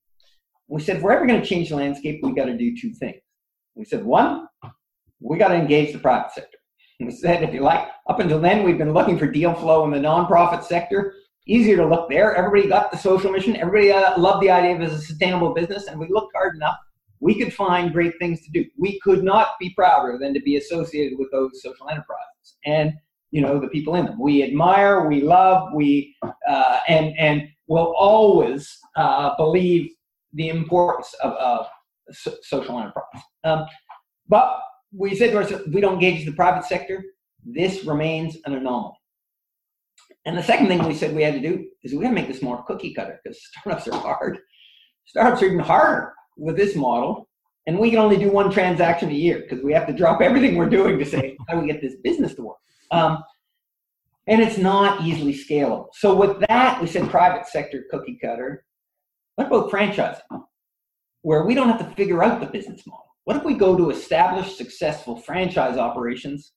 We said, if we're ever going to change the landscape, we got to do two things. We said, one, we got to engage the private sector. And we said, if you like, up until then, we've been looking for deal flow in the nonprofit sector. Easier to look there. Everybody got the social mission. Everybody uh, loved the idea of it as a sustainable business. And we looked hard enough, we could find great things to do. We could not be prouder than to be associated with those social enterprises and, you know, the people in them. We admire, we love, we uh, and and will always uh, believe the importance of, of so- social enterprise. Um, but we said to ourselves, if we don't engage the private sector, this remains an anomaly. And the second thing we said we had to do is we had to make this more cookie cutter, because startups are hard. Startups are even harder with this model. And we can only do one transaction a year because we have to drop everything we're doing to say, how do we get this business to work? Um, and it's not easily scalable. So with that, we said private sector cookie cutter. What about franchising, where we don't have to figure out the business model? What if we go to establish successful franchise operations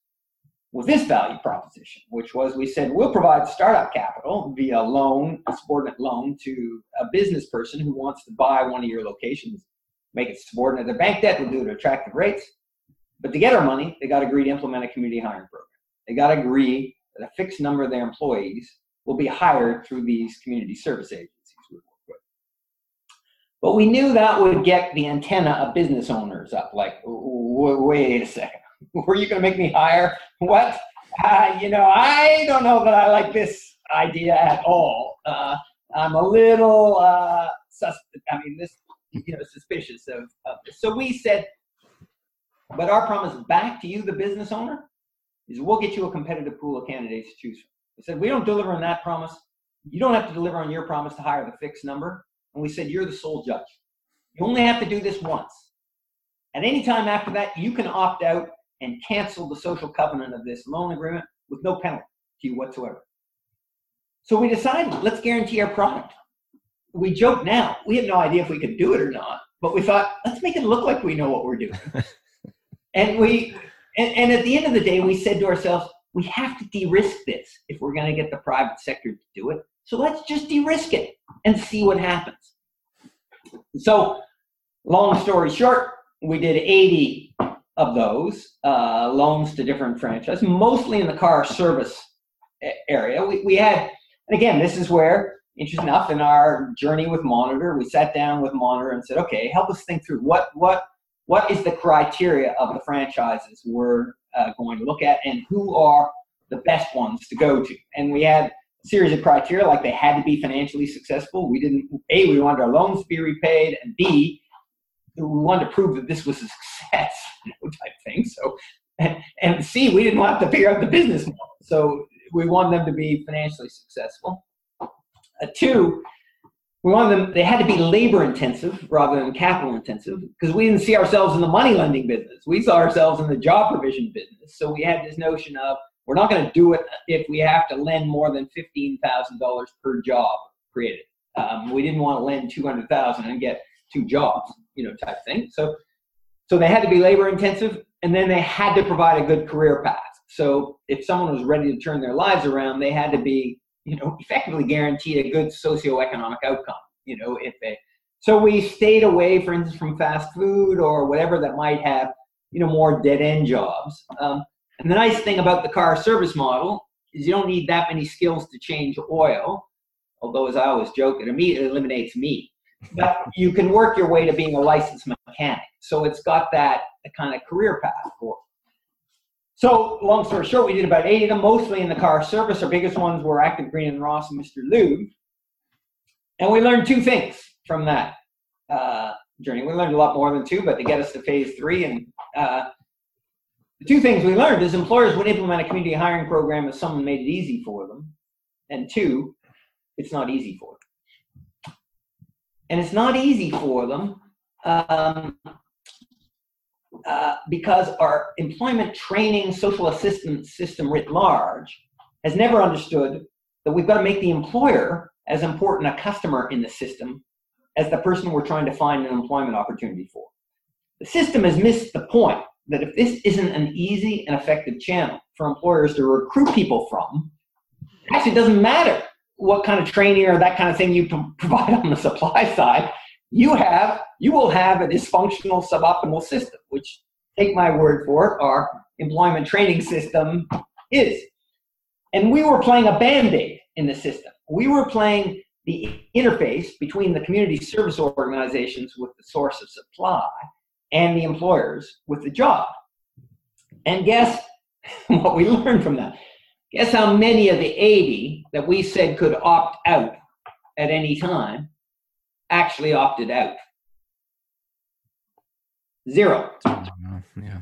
with this value proposition, which was, we said, we'll provide startup capital via loan, a subordinate loan to a business person who wants to buy one of your locations, make it subordinate to their bank debt, we'll do it at attractive rates. But to get our money, they got to agree to implement a community hiring program. They got to agree that a fixed number of their employees will be hired through these community service agencies we work with. But we knew that would get the antenna of business owners up, like, wait a second. Were you going to make me hire? What? Uh, you know, I don't know that I like this idea at all. Uh, I'm a little, uh, sus- I mean, this, you know, suspicious of, of this. So we said, but our promise back to you, the business owner, is we'll get you a competitive pool of candidates to choose from. We said, we don't deliver on that promise. You don't have to deliver on your promise to hire the fixed number. And we said, you're the sole judge. You only have to do this once. At any time after that, you can opt out and cancel the social covenant of this loan agreement with no penalty to you whatsoever. So we decided, let's guarantee our product. We joke now, we had no idea if we could do it or not, but we thought, let's make it look like we know what we're doing. and we, and, and at the end of the day, we said to ourselves, we have to de-risk this if we're gonna get the private sector to do it. So let's just de-risk it and see what happens. So long story short, we did eighty of those uh, loans to different franchises, mostly in the car service area. We, we had, and again, this is where, interesting enough, in our journey with Monitor, we sat down with Monitor and said, okay, help us think through what what what is the criteria of the franchises we're uh, going to look at, and who are the best ones to go to. And we had a series of criteria, like they had to be financially successful. We didn't, A, we wanted our loans to be repaid, and B, we wanted to prove that this was a success, you know, type thing. So, and, and C, we didn't want to figure out the business model. So we wanted them to be financially successful. Uh, two, we wanted them, they had to be labor intensive rather than capital intensive, because we didn't see ourselves in the money lending business. We saw ourselves in the job provision business. So we had this notion of, we're not going to do it if we have to lend more than fifteen thousand dollars per job created. Um, we didn't want to lend two hundred thousand dollars and get two jobs, you know, type thing. So, so they had to be labor intensive, and then they had to provide a good career path. So if someone was ready to turn their lives around, they had to be, you know, effectively guaranteed a good socioeconomic outcome. You know, if it, so we stayed away, for instance, from fast food or whatever that might have, you know, more dead end jobs. Um, and the nice thing about the car service model is you don't need that many skills to change oil. Although, as I always joke, it immediately eliminates me. But you can work your way to being a licensed mechanic. So it's got that kind of career path for it. So long story short, we did about eighty of them, mostly in the car service. Our biggest ones were Active Green and Ross and Mister Lube. And we learned two things from that uh, journey. We learned a lot more than two, but to get us to phase three. And uh, the two things we learned is employers would implement a community hiring program if someone made it easy for them. And two, it's not easy for them. And it's not easy for them um, uh, because our employment training social assistance system writ large has never understood that we've got to make the employer as important a customer in the system as the person we're trying to find an employment opportunity for. The system has missed the point that if this isn't an easy and effective channel for employers to recruit people from, it actually doesn't matter what kind of training or that kind of thing you provide on the supply side. You have, you will have a dysfunctional suboptimal system, which, take my word for it, our employment training system is. And we were playing a Band-Aid in the system. We were playing the interface between the community service organizations with the source of supply and the employers with the job. And guess what we learned from that? Guess how many of the eighty that we said could opt out at any time actually opted out? Zero. Yeah.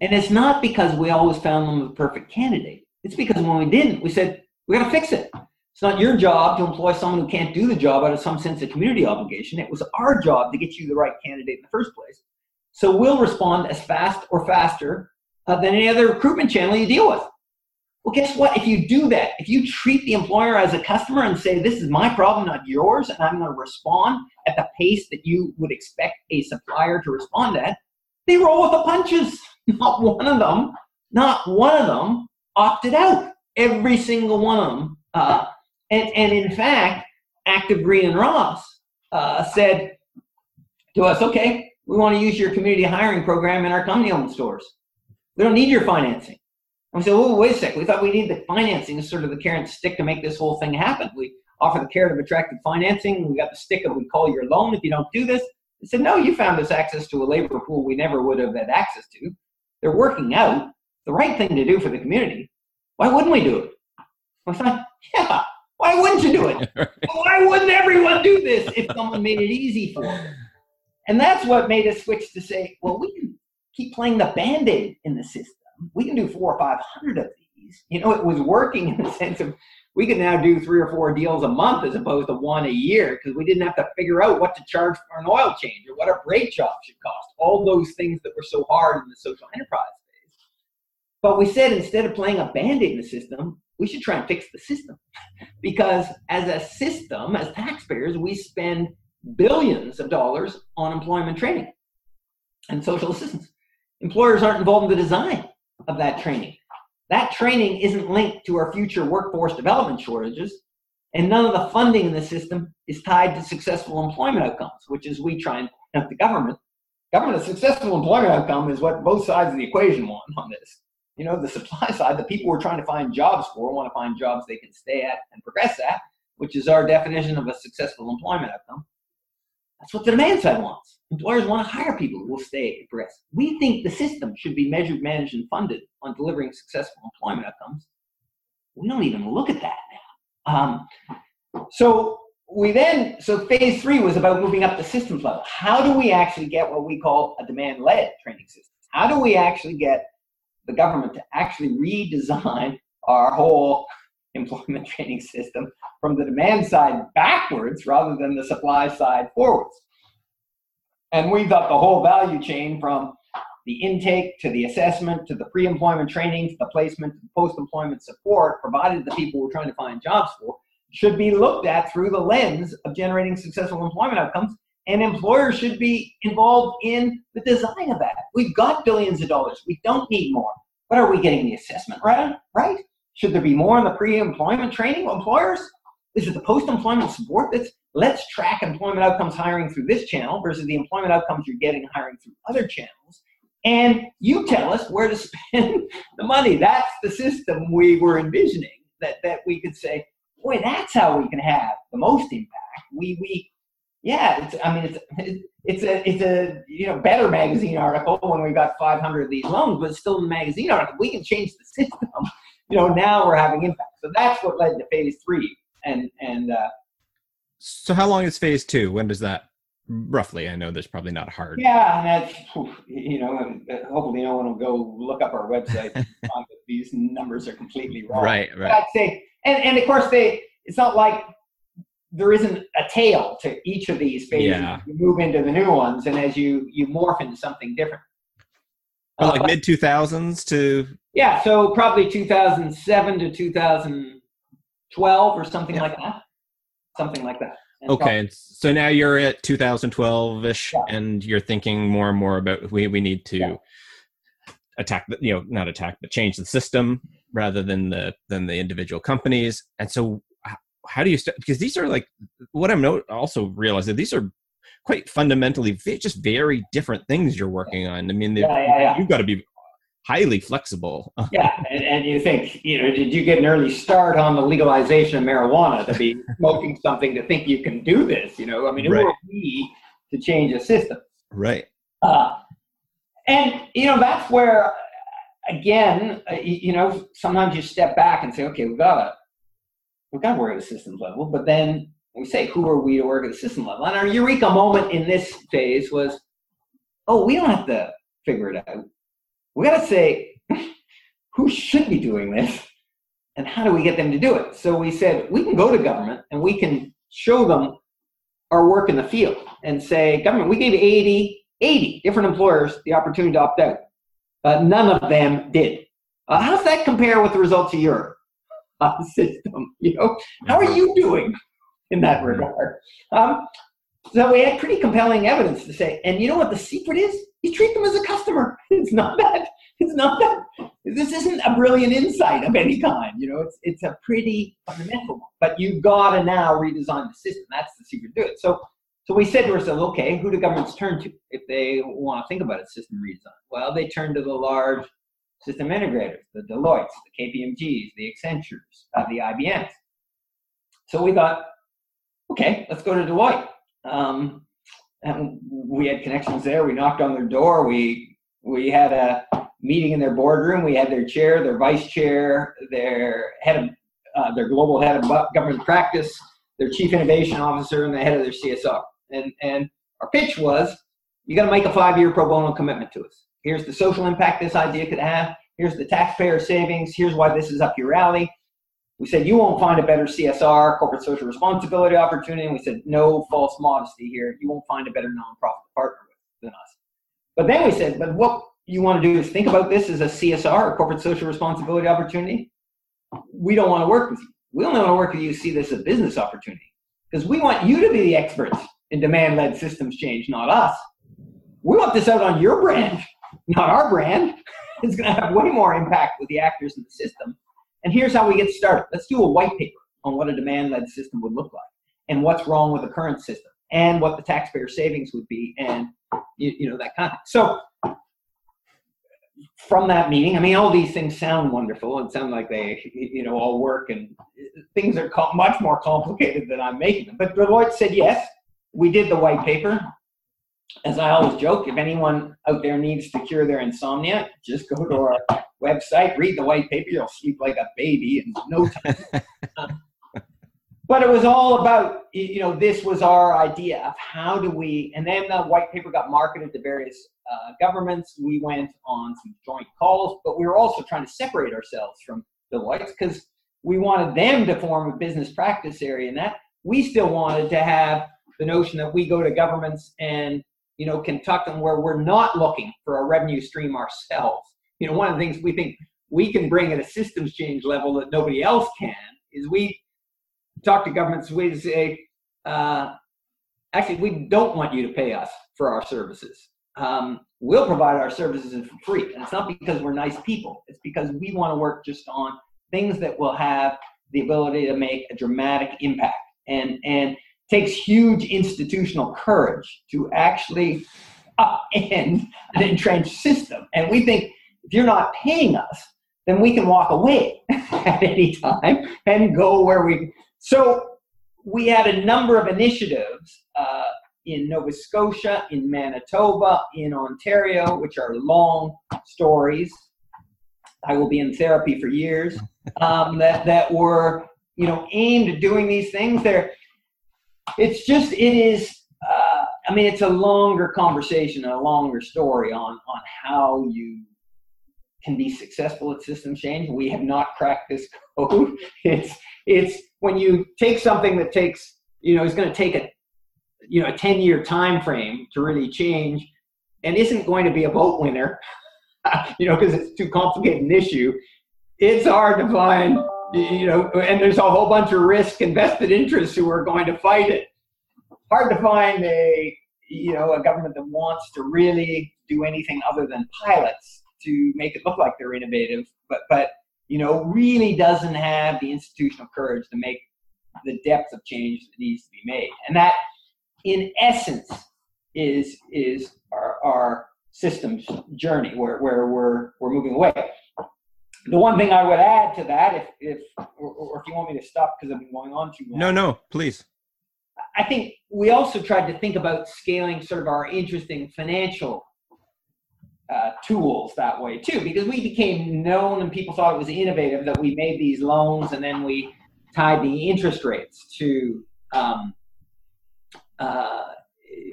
And it's not because we always found them the perfect candidate. It's because when we didn't, we said, we got to fix it. It's not your job to employ someone who can't do the job out of some sense of community obligation. It was our job to get you the right candidate in the first place. So we'll respond as fast or faster uh, than any other recruitment channel you deal with. Well, guess what? If you do that, if you treat the employer as a customer and say, this is my problem, not yours, and I'm going to respond at the pace that you would expect a supplier to respond at, they roll with the punches. Not one of them, not one of them opted out. Every single one of them. Uh, and, and in fact, Active Green and Ross uh, said to us, okay, we want to use your community hiring program in our company-owned stores. We don't need your financing. And we said, oh, wait a sec. We thought we needed the financing as sort of the carrot and stick to make this whole thing happen. We offer the carrot of attractive financing. We got the stick of we call your loan if you don't do this. They said, no, you found us access to a labor pool we never would have had access to. They're working out the right thing to do for the community. Why wouldn't we do it? I thought, yeah, why wouldn't you do it? Why wouldn't everyone do this if someone made it easy for them? And that's what made us switch to say, well, we can keep playing the Band-Aid in the system. We can do four or five hundred of these. You know, it was working in the sense of we could now do three or four deals a month as opposed to one a year because we didn't have to figure out what to charge for an oil change or what a brake job should cost, all those things that were so hard in the social enterprise phase. But we said instead of playing a Band-Aid in the system, we should try and fix the system because as a system, as taxpayers, we spend billions of dollars on employment training and social assistance. Employers aren't involved in the design of that training. That training isn't linked to our future workforce development shortages, and none of the funding in the system is tied to successful employment outcomes, which is we try and help the government. Government, a successful employment outcome is what both sides of the equation want on this. You know, the supply side, the people we're trying to find jobs for want to find jobs they can stay at and progress at, which is our definition of a successful employment outcome. That's what the demand side wants. Employers want to hire people who will stay and progress. We think the system should be measured, managed, and funded on delivering successful employment outcomes. We don't even look at that now. Um, so we then, so phase three was about moving up the systems level. How do we actually get what we call a demand-led training system? How do we actually get the government to actually redesign our whole employment training system from the demand side backwards rather than the supply side forwards? And we thought the whole value chain from the intake to the assessment to the pre-employment training to the placement to the post-employment support provided the people we're trying to find jobs for should be looked at through the lens of generating successful employment outcomes. And employers should be involved in the design of that. We've got billions of dollars. We don't need more. But are we getting the assessment right? Right? Should there be more on the pre-employment training of employers? Is it the post-employment support that's, let's track employment outcomes hiring through this channel versus the employment outcomes you're getting hiring through other channels? And you tell us where to spend the money. That's the system we were envisioning, that, that we could say, boy, that's how we can have the most impact. We, we, yeah, it's, I mean, it's, it's, It's a, it's a, you know, better magazine article when we got five hundred of these loans, but it's still in the magazine article. We can change the system. You know, now we're having impact. So that's what led to phase three. And, and, uh, so how long is phase two? When does that roughly? I know there's probably not hard. Yeah. And that's, you know, and hopefully no one will go look up our website and find that these numbers are completely wrong. Right. Right. I'd say, and, and of course they, it's not like, there isn't a tail to each of these phases. Yeah. You move into the new ones, and as you, you morph into something different. Well, uh, like mid two thousands to yeah, so probably two thousand seven to two thousand twelve or something yeah. like that, something like that. And okay, probably, so now you're at two thousand twelve ish, yeah. and you're thinking more and more about we we need to yeah. attack the, you know, not attack but change the system rather than the than the individual companies, and so. How do you start? Because these are like what I'm also realizing these are quite fundamentally just very different things you're working on. I mean, yeah, yeah, yeah. you've got to be highly flexible. Yeah, and, and you think, you know, did you get an early start on the legalization of marijuana to be smoking something to think you can do this? You know, I mean, who right. are we to change a system? Right. Uh, and you know, that's where again, uh, you, you know, sometimes you step back and say, okay, we've got to. We've got to work at the systems level, but then we say, who are we to work at the system level? And our eureka moment in this phase was, oh, we don't have to figure it out. We got to say, who should be doing this and how do we get them to do it? So we said, we can go to government and we can show them our work in the field and say, government, we gave eighty, eighty different employers the opportunity to opt out. Uh, none of them did. Uh, how does that compare with the results of Europe? System, you know, how are you doing in that regard? Um, so we had pretty compelling evidence to say, and you know what the secret is? You treat them as a customer. It's not that. It's not that. This isn't a brilliant insight of any kind. You know, it's it's a pretty fundamental one. But you gotta now redesign the system. That's the secret to it. So, so we said to ourselves, okay, who do governments turn to if they want to think about a system redesign? Well, they turn to the large system integrators, the Deloittes, the K P M Gs, the Accentures, uh, the I B Ms. So we thought, okay, let's go to Deloitte. Um, and we had connections there. We knocked on their door. We we had a meeting in their boardroom. We had their chair, their vice chair, their head of uh, their global head of government practice, their chief innovation officer, and the head of their C S R. And and our pitch was, you got to make a five-year pro bono commitment to us. Here's the social impact this idea could have. Here's the taxpayer savings. Here's why this is up your alley. We said, you won't find a better C S R, corporate social responsibility opportunity. And we said, no false modesty here. You won't find a better nonprofit partner than us. But then we said, but what you want to do is think about this as a C S R, a corporate social responsibility opportunity. We don't want to work with you. We only want to work with you to see this as a business opportunity because we want you to be the experts in demand-led systems change, not us. We want this out on your brand. Not our brand. It's going to have way more impact with the actors in the system. And here's how we get started. Let's do a white paper on what a demand-led system would look like and what's wrong with the current system and what the taxpayer savings would be and, you, you know, that kind of thing. So from that meeting, I mean, all these things sound wonderful and sound like they, you know, all work and things are co- much more complicated than I'm making them. But Deloitte said, yes, we did the white paper. As I always joke, if anyone out there needs to cure their insomnia, just go to our website, read the white paper, you'll sleep like a baby in no time. But it was all about, you know, this was our idea of how do we, and then the white paper got marketed to various uh, governments. We went on some joint calls, but we were also trying to separate ourselves from Deloitte because we wanted them to form a business practice area and that we still wanted to have the notion that we go to governments and you know, can talk to them where we're not looking for a revenue stream ourselves. You know, one of the things we think we can bring at a systems change level that nobody else can is we talk to governments, we say, uh, actually, we don't want you to pay us for our services. Um, we'll provide our services for free. And it's not because we're nice people. It's because we want to work just on things that will have the ability to make a dramatic impact. And, and takes huge institutional courage to actually upend an entrenched system. And we think if you're not paying us, then we can walk away at any time and go where we... So we had a number of initiatives uh, in Nova Scotia, in Manitoba, in Ontario, which are long stories. I will be in therapy for years. Um, that, that were, you know, aimed at doing these things. They're, it's just, it is, uh, I mean, it's a longer conversation and a longer story on, on how you can be successful at system change. We have not cracked this code. It's, it's when you take something that takes, you know, it's going to take a, you know, a ten year time frame to really change and isn't going to be a vote winner, you know, because it's too complicated an issue. It's hard to find, you know, and there's a whole bunch of risk and vested interests who are going to fight it. Hard to find a, you know, a government that wants to really do anything other than pilots to make it look like they're innovative, but, but you know, really doesn't have the institutional courage to make the depth of change that needs to be made. And that, in essence, is is our, our systems journey where, where we're we're moving away. The one thing I would add to that, if, if or, or if you want me to stop because I've been going on too long. No, no, please. I think we also tried to think about scaling sort of our interesting financial uh, tools that way too, because we became known and people thought it was innovative that we made these loans and then we tied the interest rates to um, uh,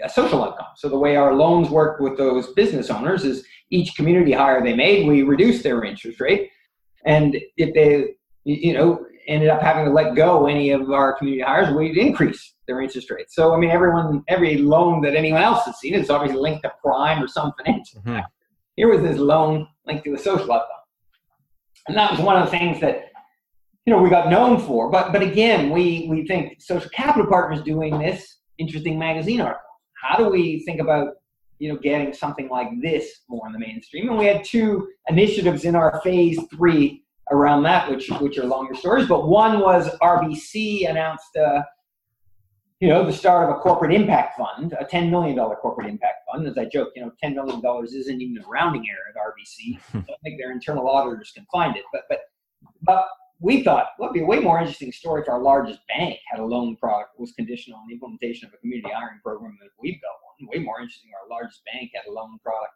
a social outcome. So the way our loans worked with those business owners is each community hire they made, we reduced their interest rate. And if they, you know, ended up having to let go any of our community hires, we'd increase their interest rates. So, I mean, everyone, every loan that anyone else has seen is obviously linked to prime or some financial mm-hmm. factor. Here was this loan linked to a social outcome. And that was one of the things that, you know, we got known for. But, but again, we, we think Social Capital Partners doing this interesting magazine article. How do we think about, you know, getting something like this more in the mainstream? And we had two initiatives in our phase three around that, which which are longer stories. But one was R B C announced, uh, you know, the start of a corporate impact fund, a ten million dollars corporate impact fund. As I joke, you know, ten million dollars isn't even a rounding error at R B C. I don't think their internal auditors can find it. But, but, but we thought, well, it would be a way more interesting story if our largest bank had a loan product that was conditional on the implementation of a community hiring program than if we've got one. Way more interesting, our largest bank had a loan product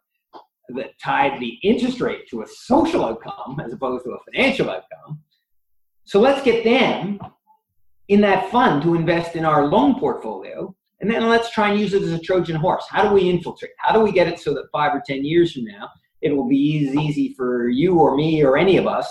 that tied the interest rate to a social outcome as opposed to a financial outcome. So let's get them in that fund to invest in our loan portfolio, and then let's try and use it as a Trojan horse. How do we infiltrate? How do we get it so that five or ten years from now, it will be as easy for you or me or any of us,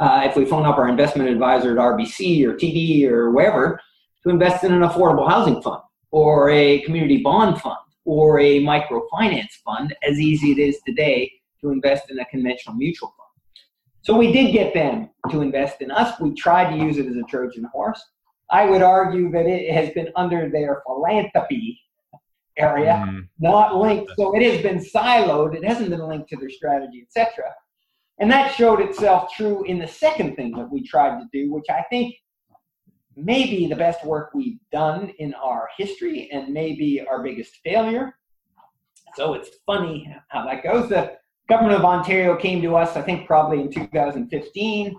uh, if we phone up our investment advisor at R B C or T D or wherever, to invest in an affordable housing fund, or a community bond fund, or a microfinance fund, as easy it is today to invest in a conventional mutual fund. So we did get them to invest in us. We tried to use it as a Trojan horse. I would argue that it has been under their philanthropy area, mm. not linked. So it has been siloed. It hasn't been linked to their strategy, et cetera. And that showed itself true in the second thing that we tried to do, which I think maybe the best work we've done in our history and maybe our biggest failure. So it's funny how that goes. The government of Ontario came to us, I think probably in two thousand fifteen,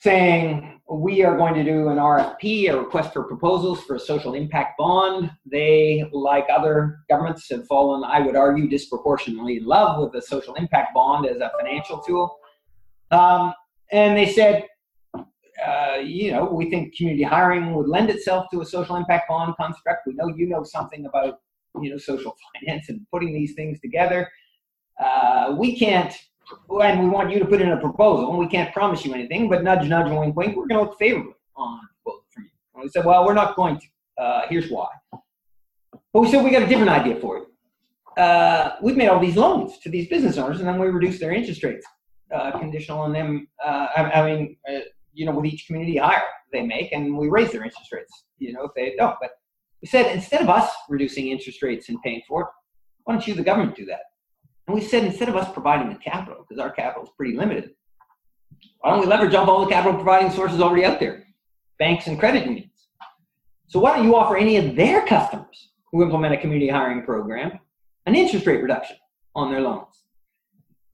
saying we are going to do an R F P, a request for proposals for a social impact bond. They, like other governments, have fallen, I would argue, disproportionately in love with the social impact bond as a financial tool. Um, and they said, Uh, you know, we think community hiring would lend itself to a social impact bond construct. We know you know something about, you know, social finance and putting these things together. Uh, we can't, and we want you to put in a proposal, and we can't promise you anything, but nudge, nudge, wink, wink, we're going to look favorably on a proposal from you. And we said, well, we're not going to. Uh, here's why. But we said, we got a different idea for you. Uh, we've made all these loans to these business owners, and then we reduced their interest rates, uh, conditional on them, uh, I, I mean, uh, you know, with each community hire they make, and we raise their interest rates, you know, if they don't. But we said, instead of us reducing interest rates and paying for it, why don't you, the government, do that? And we said, instead of us providing the capital, because our capital is pretty limited, Why don't we leverage all all the capital providing sources already out there, banks and credit unions? So why don't you offer any of their customers who implement a community hiring program an interest rate reduction on their loans?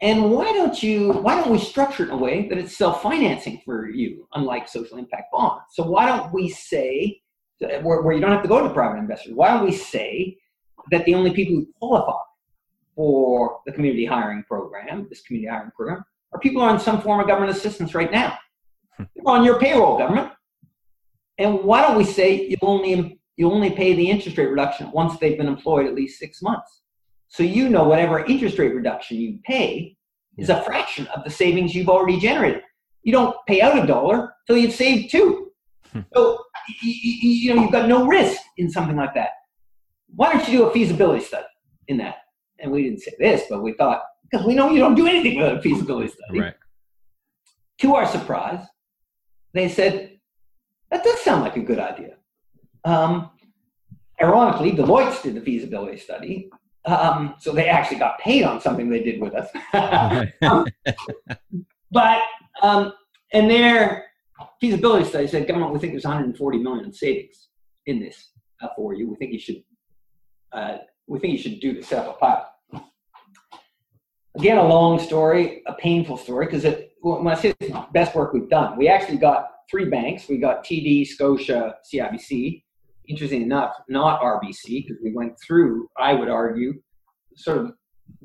And why don't you, why don't we structure it in a way that it's self-financing for you, unlike social impact bonds? So why don't we say, where, where you don't have to go to the private investors, why don't we say that the only people who qualify for the community hiring program, this community hiring program, are people on some form of government assistance right now. They're on your payroll, government. And why don't we say you only, you only pay the interest rate reduction once they've been employed at least six months? So you know whatever interest rate reduction you pay is a fraction of the savings you've already generated. You don't pay out a dollar till you've saved two. So you, you know, you've got no risk in something like that. Why don't you do a feasibility study in that? And we didn't say this, but we thought, because we know you don't do anything without a feasibility study. Right. To our surprise, they said, that does sound like a good idea. Um, ironically, Deloitte did the feasibility study. Um, so they actually got paid on something they did with us. um, but, um, and their feasibility study said, government, we think there's one hundred forty million dollars in savings in this uh, for you. We think you should, uh, we think you should do this, set up a pilot. Again, a long story, a painful story, because when I say it's the best work we've done, we actually got three banks. We got T D, Scotia, C I B C. Interesting enough, not R B C, because we went through, I would argue, sort of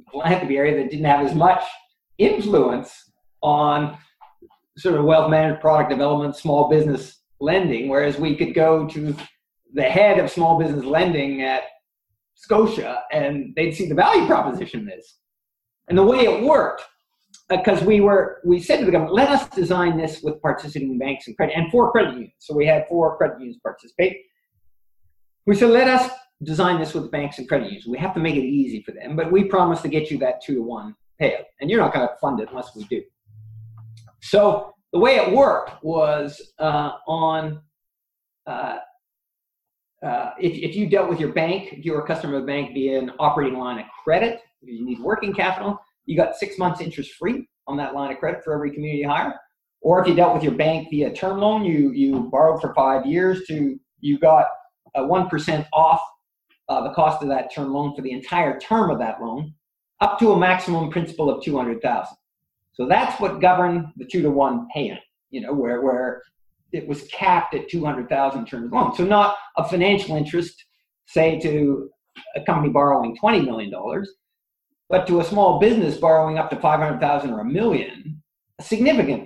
philanthropy area that didn't have as much influence on sort of wealth management, product development, small business lending, whereas we could go to the head of small business lending at Scotia and they'd see the value proposition in this. And the way it worked, because uh, we were, we said to the government, let us design this with participating banks and credit, and four credit unions. So we had four credit unions participate. We said, let us design this with banks and credit unions. We have to make it easy for them, but we promise to get you that two to one payout, and you're not going to fund it unless we do. So the way it worked was uh, on, uh, uh, if, if you dealt with your bank, if you were a customer of the bank via an operating line of credit, if you need working capital, you got six months interest free on that line of credit for every community hire. Or if you dealt with your bank via term loan, you, you borrowed for five years to, you got Uh, one percent off uh, the cost of that term loan for the entire term of that loan, up to a maximum principal of two hundred thousand dollars. So that's what governed the two-to-one payout, you know, where, where it was capped at two hundred thousand dollars in terms of loan. So not a financial interest, say, to a company borrowing twenty million dollars, but to a small business borrowing up to five hundred thousand dollars or a million, a significant,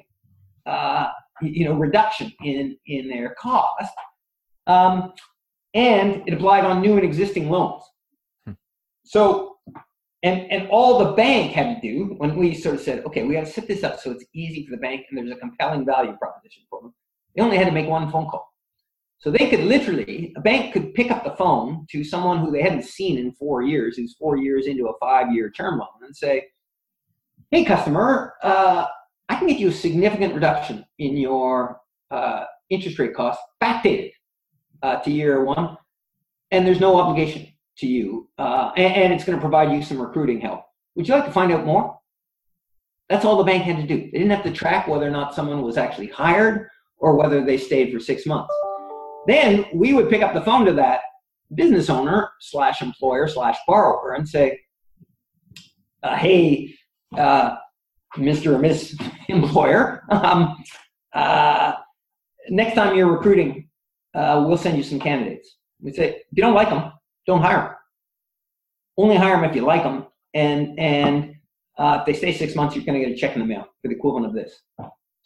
uh, you know, reduction in, in their cost. Um, And it applied on new and existing loans. So, and and all the bank had to do, when we sort of said, okay, we got to set this up so it's easy for the bank and there's a compelling value proposition for them, they only had to make one phone call. So they could literally, a bank could pick up the phone to someone who they hadn't seen in four years, who's four years into a five-year term loan, and say, hey, customer, uh, I can get you a significant reduction in your uh, interest rate costs, backdated. Uh, to year one, and there's no obligation to you, uh, and, and it's going to provide you some recruiting help. Would you like to find out more? That's all the bank had to do. They didn't have to track whether or not someone was actually hired or whether they stayed for six months. Then we would pick up the phone to that business owner slash employer slash borrower and say, uh, hey, uh, Mister or Miss Employer, um, uh, next time you're recruiting, Uh, we'll send you some candidates. We say, if you don't like them, don't hire them. Only hire them if you like them. And, and uh, if they stay six months, you're going to get a check in the mail for the equivalent of this.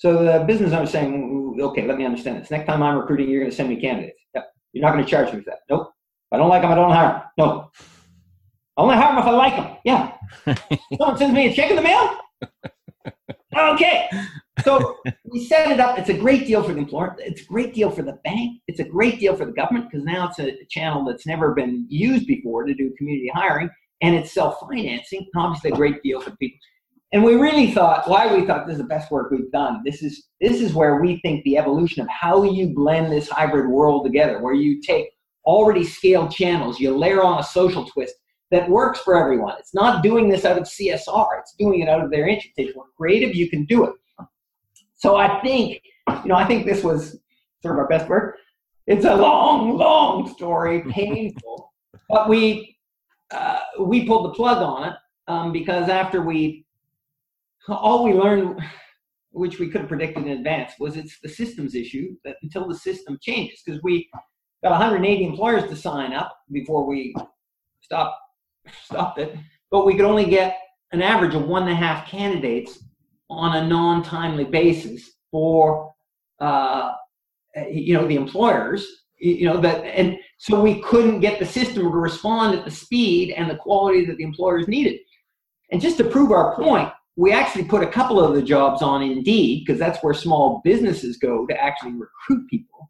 So the business owner is saying, okay, let me understand this. Next time I'm recruiting, you're going to send me candidates. Yep. You're not going to charge me for that. Nope. If I don't like them, I don't hire them. Nope. I only hire them if I like them. Yeah. Someone sends me a check in the mail? Okay. So we set it up. It's a great deal for the employer. It's a great deal for the bank. It's a great deal for the government because now it's a channel that's never been used before to do community hiring, and it's self-financing. Obviously, a great deal for people. And we really thought, why we thought this is the best work we've done. This is this is where we think the evolution of how you blend this hybrid world together, where you take already scaled channels, you layer on a social twist that works for everyone. It's not doing this out of C S R. It's doing it out of their interest. If we're creative, you can do it. So I think, you know, I think this was sort of our best work. It's a long, long story, painful, but we uh, we pulled the plug on it um, because after we, all we learned, which we could have predicted in advance, was it's the systems issue that until the system changes, because we got one hundred eighty employers to sign up before we stopped, stopped it, but we could only get an average of one and a half candidates on a non-timely basis for uh, you know, the employers, you know, that, and so we couldn't get the system to respond at the speed and the quality that the employers needed. And just to prove our point, we actually put a couple of the jobs on Indeed, because that's where small businesses go to actually recruit people.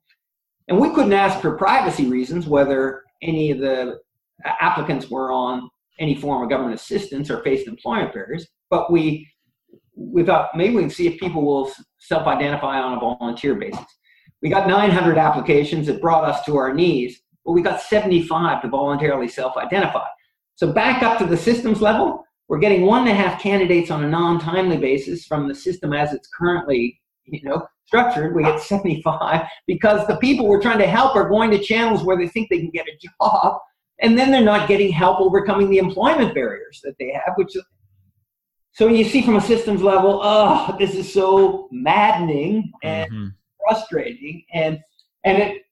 And we couldn't ask for privacy reasons whether any of the applicants were on any form of government assistance or faced employment barriers, but we we thought maybe we can see if people will self-identify on a volunteer basis. We got nine hundred applications that brought us to our knees, but we got seventy-five to voluntarily self-identify. So back up to the systems level, we're getting one and a half candidates on a non-timely basis from the system as it's currently, you know, structured. We get seventy-five because the people we're trying to help are going to channels where they think they can get a job, and then they're not getting help overcoming the employment barriers that they have, which. So you see from a systems level, oh, this is so maddening and mm-hmm. frustrating. And and it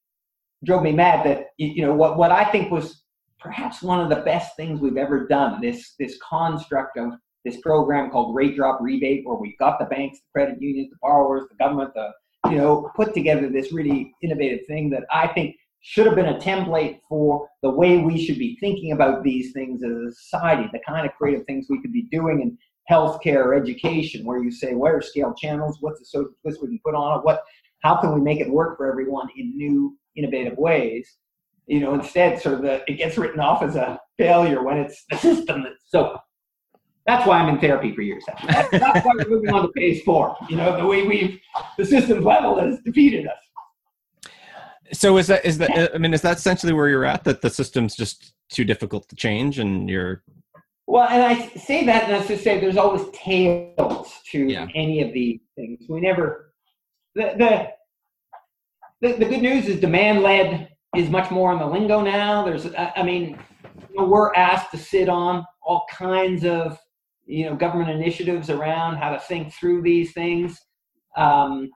drove me mad that, you know, what, what I think was perhaps one of the best things we've ever done, this, this construct of this program called Rate Drop Rebate, where we got the banks, the credit unions, the borrowers, the government, the, you know, put together this really innovative thing that I think should have been a template for the way we should be thinking about these things as a society, the kind of creative things we could be doing in healthcare or education, where you say, what are scale channels? What's the social twist we can put on it? What, how can we make it work for everyone in new, innovative ways? You know, instead, sort of the, it gets written off as a failure when it's the system. That's, so that's why I'm in therapy for years. That's, that's why we're moving on to phase four. You know, the way we've, the system level has defeated us. So is that, is that, I mean, is that essentially where you're at, that the system's just too difficult to change and you're... Well, and I say that, and that's to say there's always tails to yeah. any of these things. We never, the, the, the, the good news is demand-led is much more on the lingo now. There's, I mean, you know, we're asked to sit on all kinds of, you know, government initiatives around how to think through these things. Um,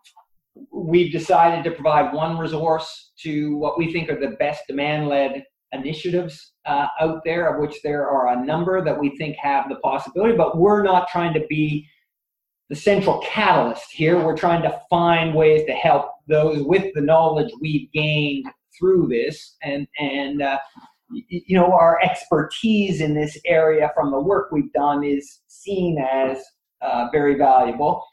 We've decided to provide one resource to what we think are the best demand-led initiatives uh, out there, of which there are a number that we think have the possibility, but we're not trying to be the central catalyst here. We're trying to find ways to help those with the knowledge we've gained through this and, and uh, you know, our expertise in this area from the work we've done is seen as uh, very valuable.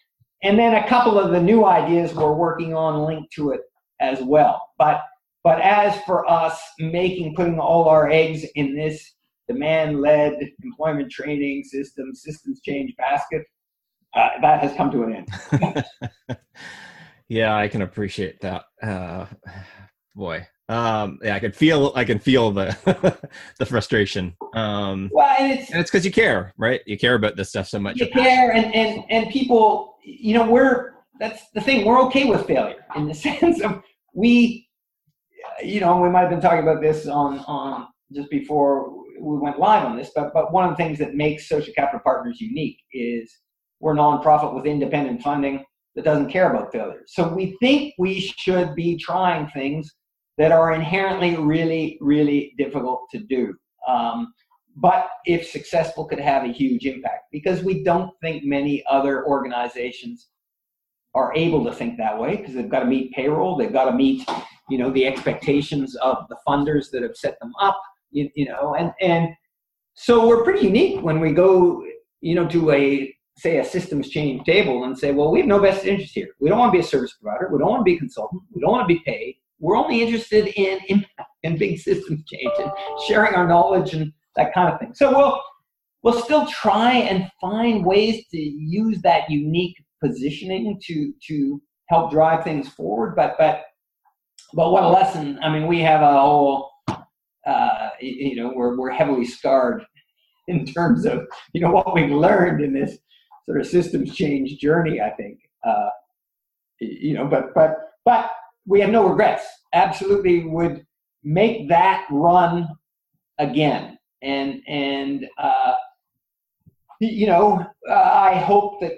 And then a couple of the new ideas we're working on linked to it as well. But but as for us making, putting all our eggs in this demand-led employment training system, systems change basket, uh, that has come to an end. Yeah, I can appreciate that. Uh, boy, um, yeah, I can feel I can feel the the frustration. Um, well, and it's and it's because you care, right? You care about this stuff so much. You care, and and and people. You know, we're, that's the thing, we're okay with failure in the sense of we, you know, we might have been talking about this on, on just before we went live on this, but, but one of the things that makes Social Capital Partners unique is we're a nonprofit with independent funding that doesn't care about failure. So we think we should be trying things that are inherently really, really difficult to do. Um, But if successful, could have a huge impact, because we don't think many other organizations are able to think that way, because they've got to meet payroll, they've got to meet, you know, the expectations of the funders that have set them up, you, you know, and, and so we're pretty unique when we go, you know, to a, say, a systems change table and say, well, we have no vested interest here. We don't want to be a service provider. We don't want to be a consultant. We don't want to be paid. We're only interested in impact and big systems change and sharing our knowledge and that kind of thing. So we'll we'll still try and find ways to use that unique positioning to to help drive things forward. But but but what a lesson! I mean, we have a whole uh, you know we're we're heavily scarred in terms of you know what we've learned in this sort of systems change journey, I think, uh, you know, but but but we have no regrets. Absolutely would make that run again. And and uh, you know, uh, I hope that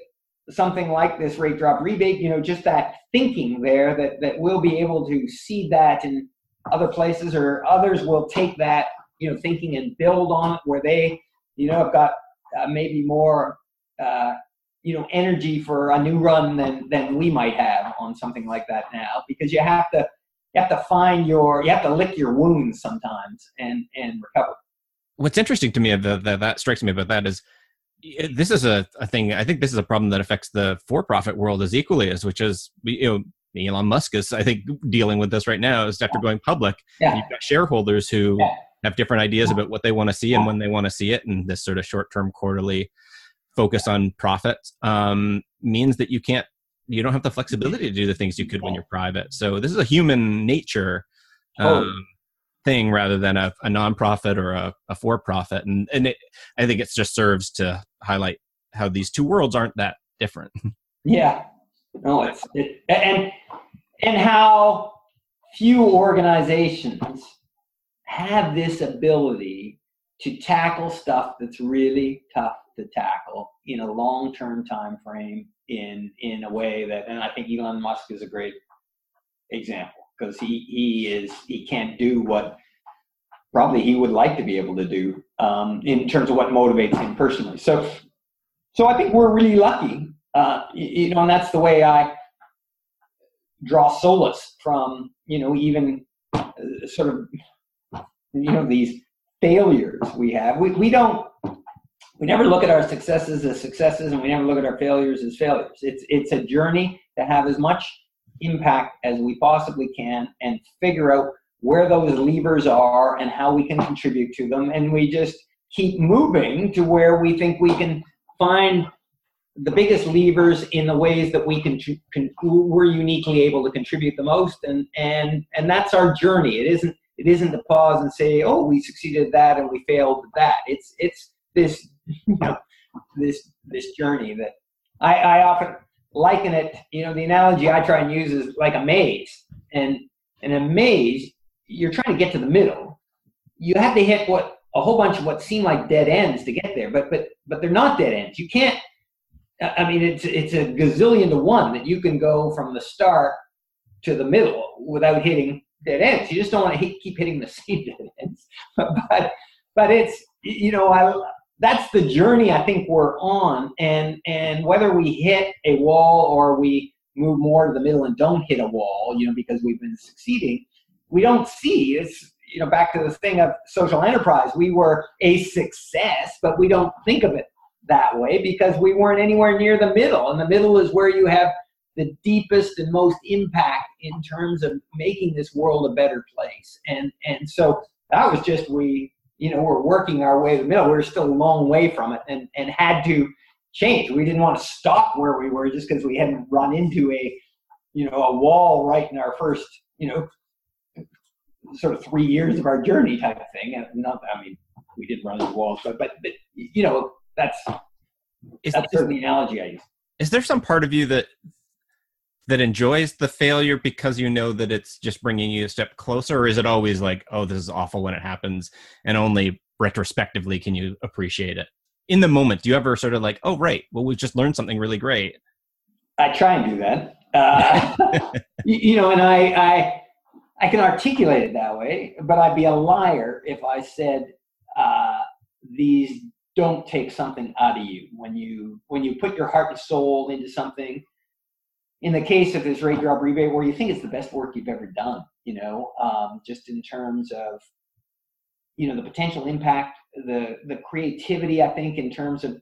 something like this rate drop rebate, you know, just that thinking there that that we'll be able to see that in other places, or others will take that, you know, thinking and build on it, where they, you know, have got uh, maybe more, uh, you know, energy for a new run than than we might have on something like that now, because you have to you have to find your you have to lick your wounds sometimes and and recover. What's interesting to me that that strikes me about that is, this is a, a thing. I think this is a problem that affects the for-profit world as equally as, which is, you know, Elon Musk is, I think, dealing with this right now. Is after yeah. going public, yeah. you've got shareholders who yeah. have different ideas yeah. about what they want to see yeah. and when they want to see it, and this sort of short-term quarterly focus yeah. on profit um, means that you can't, you don't have the flexibility to do the things you could yeah. when you're private. So this is a human nature um, oh. thing rather than a, a nonprofit or a, a for-profit, and and it, I think it just serves to highlight how these two worlds aren't that different. Yeah, no, it's it, and and how few organizations have this ability to tackle stuff that's really tough to tackle in a long-term time frame in in a way that, and I think Elon Musk is a great example. Because he he is he can't do what probably he would like to be able to do um, in terms of what motivates him personally. So so I think we're really lucky, uh, you know, and that's the way I draw solace from, you know, even uh, sort of, you know, these failures we have. We we don't we never look at our successes as successes, and we never look at our failures as failures. It's it's a journey to have as much impact as we possibly can, and figure out where those levers are and how we can contribute to them, and we just keep moving to where we think we can find the biggest levers in the ways that we can, can we're uniquely able to contribute the most, and and and that's our journey. It isn't it isn't to pause and say, oh, we succeeded at that and we failed at that. It's it's this you know this this journey that I, I often liken it, you know, the analogy I try and use is like a maze. And in a maze, you're trying to get to the middle. You have to hit what a whole bunch of what seem like dead ends to get there, but but but they're not dead ends. You can't. I mean, it's it's a gazillion to one that you can go from the start to the middle without hitting dead ends. You just don't want to hit, keep hitting the same dead ends. But but it's you know I. That's the journey I think we're on, and and whether we hit a wall or we move more to the middle and don't hit a wall, you know, because we've been succeeding, we don't see it's you know back to the thing of social enterprise. We were a success, but we don't think of it that way because we weren't anywhere near the middle, and the middle is where you have the deepest and most impact in terms of making this world a better place. And and so that was just we. You know, we're working our way to the middle. We're still a long way from it, and, and had to change. We didn't want to stop where we were just because we hadn't run into a, you know, a wall right in our first, you know, sort of three years of our journey type of thing. And not, I mean, we did run into walls, but but, but you know, that's is, that's is, the analogy I use. Is there some part of you that that enjoys the failure because you know that it's just bringing you a step closer, or is it always like, oh, this is awful when it happens, and only retrospectively can you appreciate it? In the moment, do you ever sort of like, oh, right, well, we just learned something really great? I try and do that. Uh, you know, and I, I I can articulate it that way, but I'd be a liar if I said uh, these don't take something out of you. When you when you put your heart and soul into something, in the case of this rate drop rebate, where you think it's the best work you've ever done, you know, um, just in terms of, you know, the potential impact, the the creativity, I think, in terms of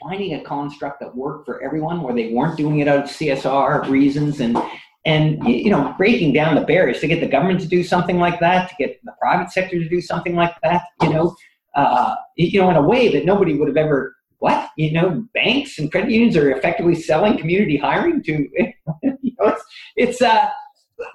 finding a construct that worked for everyone where they weren't doing it out of C S R reasons, and, and you know, breaking down the barriers to get the government to do something like that, to get the private sector to do something like that, you know, uh, you know, in a way that nobody would have ever. What? You know, banks and credit unions are effectively selling community hiring to, you know, it's, it's uh,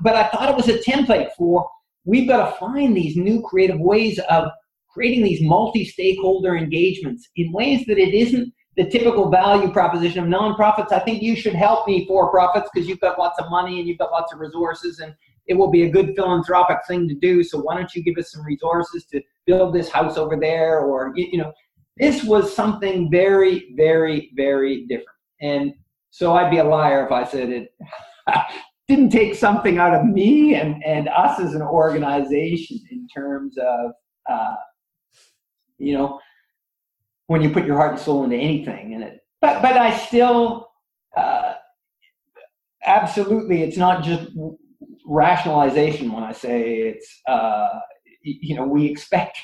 but I thought it was a template for, we've got to find these new creative ways of creating these multi-stakeholder engagements in ways that it isn't, the typical value proposition of nonprofits. I think you should help me, for-profits, because you've got lots of money and you've got lots of resources, and it will be a good philanthropic thing to do. So why don't you give us some resources to build this house over there? Or, you know, this was something very, very, very different. And so I'd be a liar if I said it didn't take something out of me and, and us as an organization in terms of, uh, you know, when you put your heart and soul into anything in it. But but I still, uh, absolutely, it's not just rationalization when I say it's, uh, you know, we expect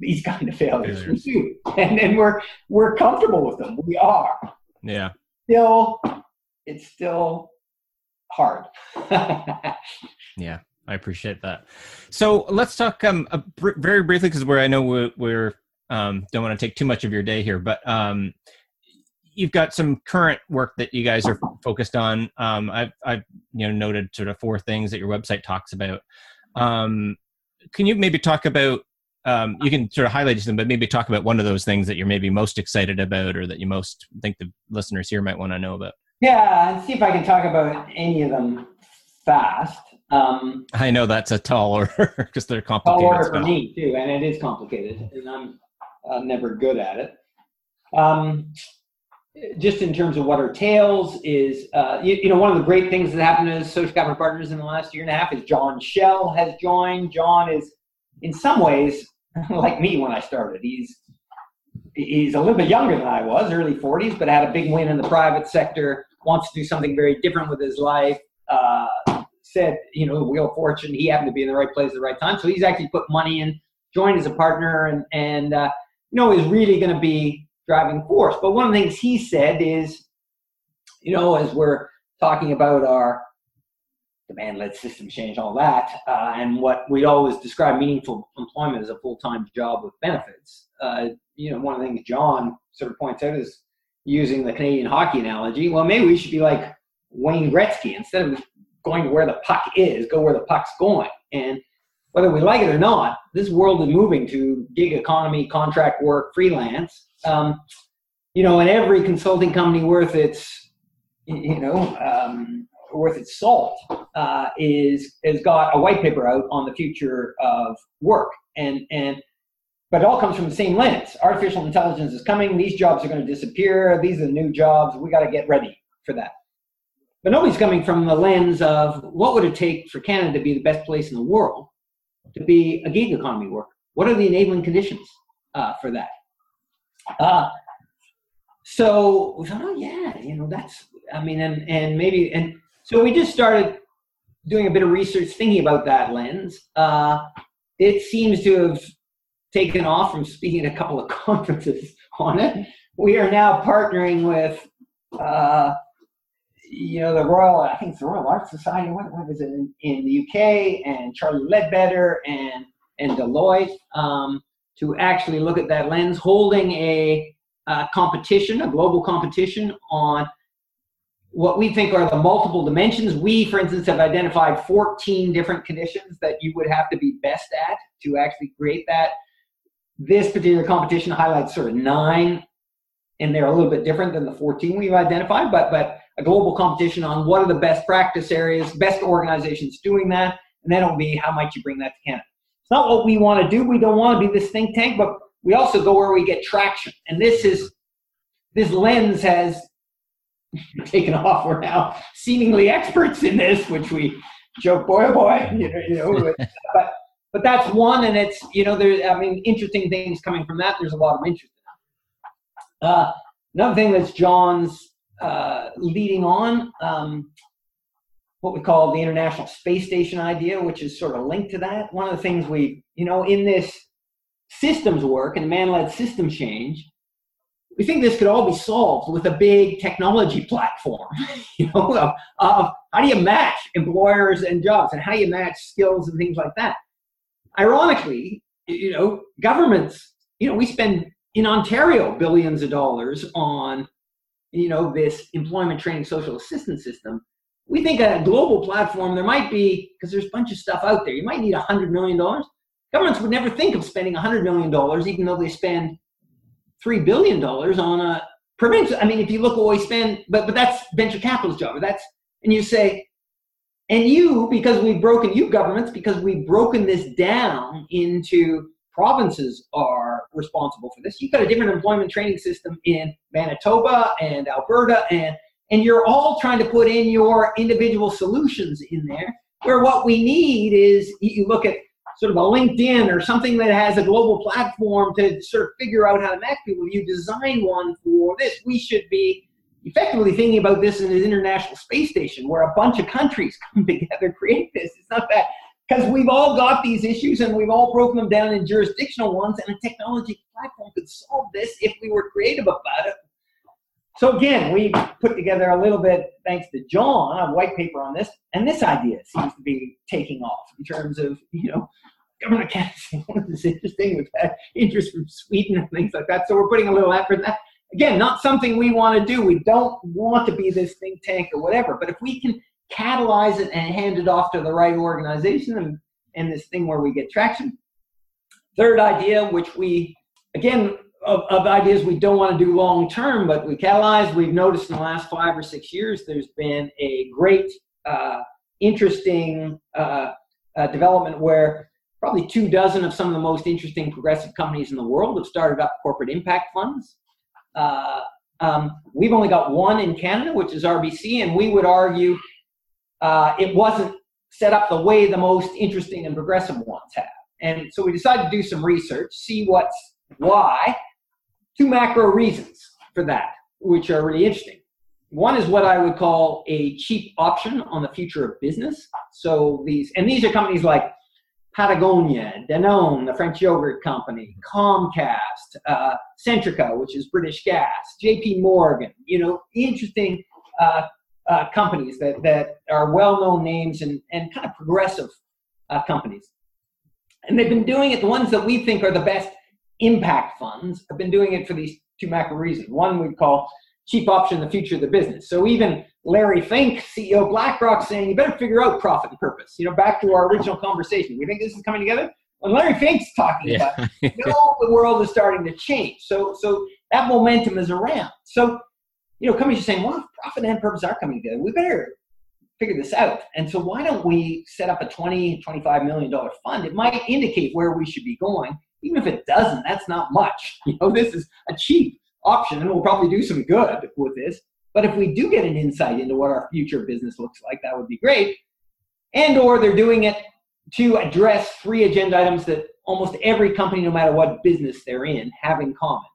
these kind of failures. We do. And, and we're, we're comfortable with them. We are. Yeah. Still, it's still hard. Yeah, I appreciate that. So let's talk um a br- very briefly, because where I know we're, we're um don't want to take too much of your day here, but um you've got some current work that you guys are focused on. Um, I've I've you know noted sort of four things that your website talks about. Um, can you maybe talk about? Um, you can sort of highlight them, but maybe talk about one of those things that you're maybe most excited about, or that you most think the listeners here might want to know about. Yeah, and see if I can talk about any of them fast. Um, I know that's a tall order because they're complicated. Tall order for me too, and it is complicated, and I'm uh, never good at it. Um, just in terms of what are tails is, uh, you, you know, one of the great things that happened to Social Capital Partners in the last year and a half is John Shell has joined. John is, in some ways, like me when I started. He's he's a little bit younger than I was, early forties, but had a big win in the private sector, wants to do something very different with his life, uh, said, you know, the Wheel of Fortune, he happened to be in the right place at the right time. So he's actually put money in, joined as a partner, and, and uh, you know, is really going to be driving force. But one of the things he said is, you know, as we're talking about our demand-led system change, all that, uh, and what we always describe meaningful employment as a full-time job with benefits. Uh, you know, one of the things John sort of points out is using the Canadian hockey analogy. Well, maybe we should be like Wayne Gretzky. Instead of going to where the puck is, go where the puck's going. And whether we like it or not, this world is moving to gig economy, contract work, freelance. Um, you know, and every consulting company worth its, you know, um, worth its salt uh, is has got a white paper out on the future of work, and and but it all comes from the same lens. Artificial intelligence is coming. These jobs are going to disappear. These are the new jobs. We got to get ready for that. But nobody's coming from the lens of what would it take for Canada to be the best place in the world to be a gig economy worker. What are the enabling conditions uh, for that? Uh, so we thought, oh yeah, you know that's. I mean, and and maybe and. So we just started doing a bit of research thinking about that lens. Uh, it seems to have taken off from speaking at a couple of conferences on it. We are now partnering with, uh, you know, the Royal, I think it's the Royal Arts Society, what, what is it, in, in the U K, and Charlie Ledbetter and, and Deloitte um, to actually look at that lens, holding a, a competition, a global competition on what we think are the multiple dimensions. We, for instance, have identified fourteen different conditions that you would have to be best at to actually create that. This particular competition highlights sort of nine, and they're a little bit different than the fourteen we've identified, but but a global competition on what are the best practice areas, best organizations doing that, and then it'll be how might you bring that to Canada. It's not what we want to do. We don't want to be this think tank, but we also go where we get traction. And this is, this lens has taken off. We're now seemingly experts in this, which we joke, boy, oh boy, you know, you know. But but that's one, and it's, you know, there's, I mean, interesting things coming from that. There's a lot of interest in that. Uh, another thing that's John's uh, leading on, um, what we call the International Space Station idea, which is sort of linked to that. One of the things we, you know, in this systems work and man-led system change, we think this could all be solved with a big technology platform, you know, of, of how do you match employers and jobs, and how do you match skills and things like that. Ironically, you know, governments, you know, we spend in Ontario billions of dollars on, you know, this employment training social assistance system. We think a global platform, there might be, because there's a bunch of stuff out there, you might need one hundred million dollars. Governments would never think of spending one hundred million dollars, even though they spend three billion dollars on a provincial. I mean, if you look what we spend, but, but that's venture capital's job. That's, and you say, and you, because we've broken, you governments, because we've broken this down into provinces are responsible for this. You've got a different employment training system in Manitoba and Alberta, and and you're all trying to put in your individual solutions in there, where what we need is you look at sort of a LinkedIn or something that has a global platform to sort of figure out how to match people. You design one for this. We should be effectively thinking about this in an international space station where a bunch of countries come together, create this. It's not that, because we've all got these issues and we've all broken them down in jurisdictional ones, and a technology platform could solve this if we were creative about it. So again, we put together a little bit, thanks to John, a white paper on this, and this idea seems to be taking off in terms of, you know, government accounting. It's interesting, we've had interest from Sweden and things like that, so we're putting a little effort in that. Again, not something we want to do. We don't want to be this think tank or whatever, but if we can catalyze it and hand it off to the right organization and, and this thing where we get traction. Third idea, which we, again, of, of ideas we don't want to do long term, but we catalyze, we've noticed in the last five or six years, there's been a great, uh, interesting uh, uh, development where probably two dozen of some of the most interesting progressive companies in the world have started up corporate impact funds. Uh, um, we've only got one in Canada, which is R B C, and we would argue Uh, it wasn't set up the way the most interesting and progressive ones have. And so we decided to do some research, see what's why. Two macro reasons for that, which are really interesting. One is what I would call a cheap option on the future of business. So these, and these are companies like Patagonia, Danone, the French yogurt company, Comcast, uh, Centrica, which is British Gas, J P Morgan, you know, interesting uh Uh, companies that, that are well-known names and, and kind of progressive uh, companies. And they've been doing it, the ones that we think are the best impact funds have been doing it for these two macro reasons. One we'd call cheap option, the future of the business. So even Larry Fink, C E O of BlackRock, saying you better figure out profit and purpose. You know, back to our original conversation. We think this is coming together? When Larry Fink's talking yeah. about it, you know, the world is starting to change. So, so that momentum is around. So you know, companies are saying, well, if profit and purpose are coming together, we better figure this out. And so why don't we set up a twenty, twenty-five million dollars fund? It might indicate where we should be going. Even if it doesn't, that's not much. You know, this is a cheap option, and we'll probably do some good with this. But if we do get an insight into what our future business looks like, that would be great. And or they're doing it to address three agenda items that almost every company, no matter what business they're in, have in common.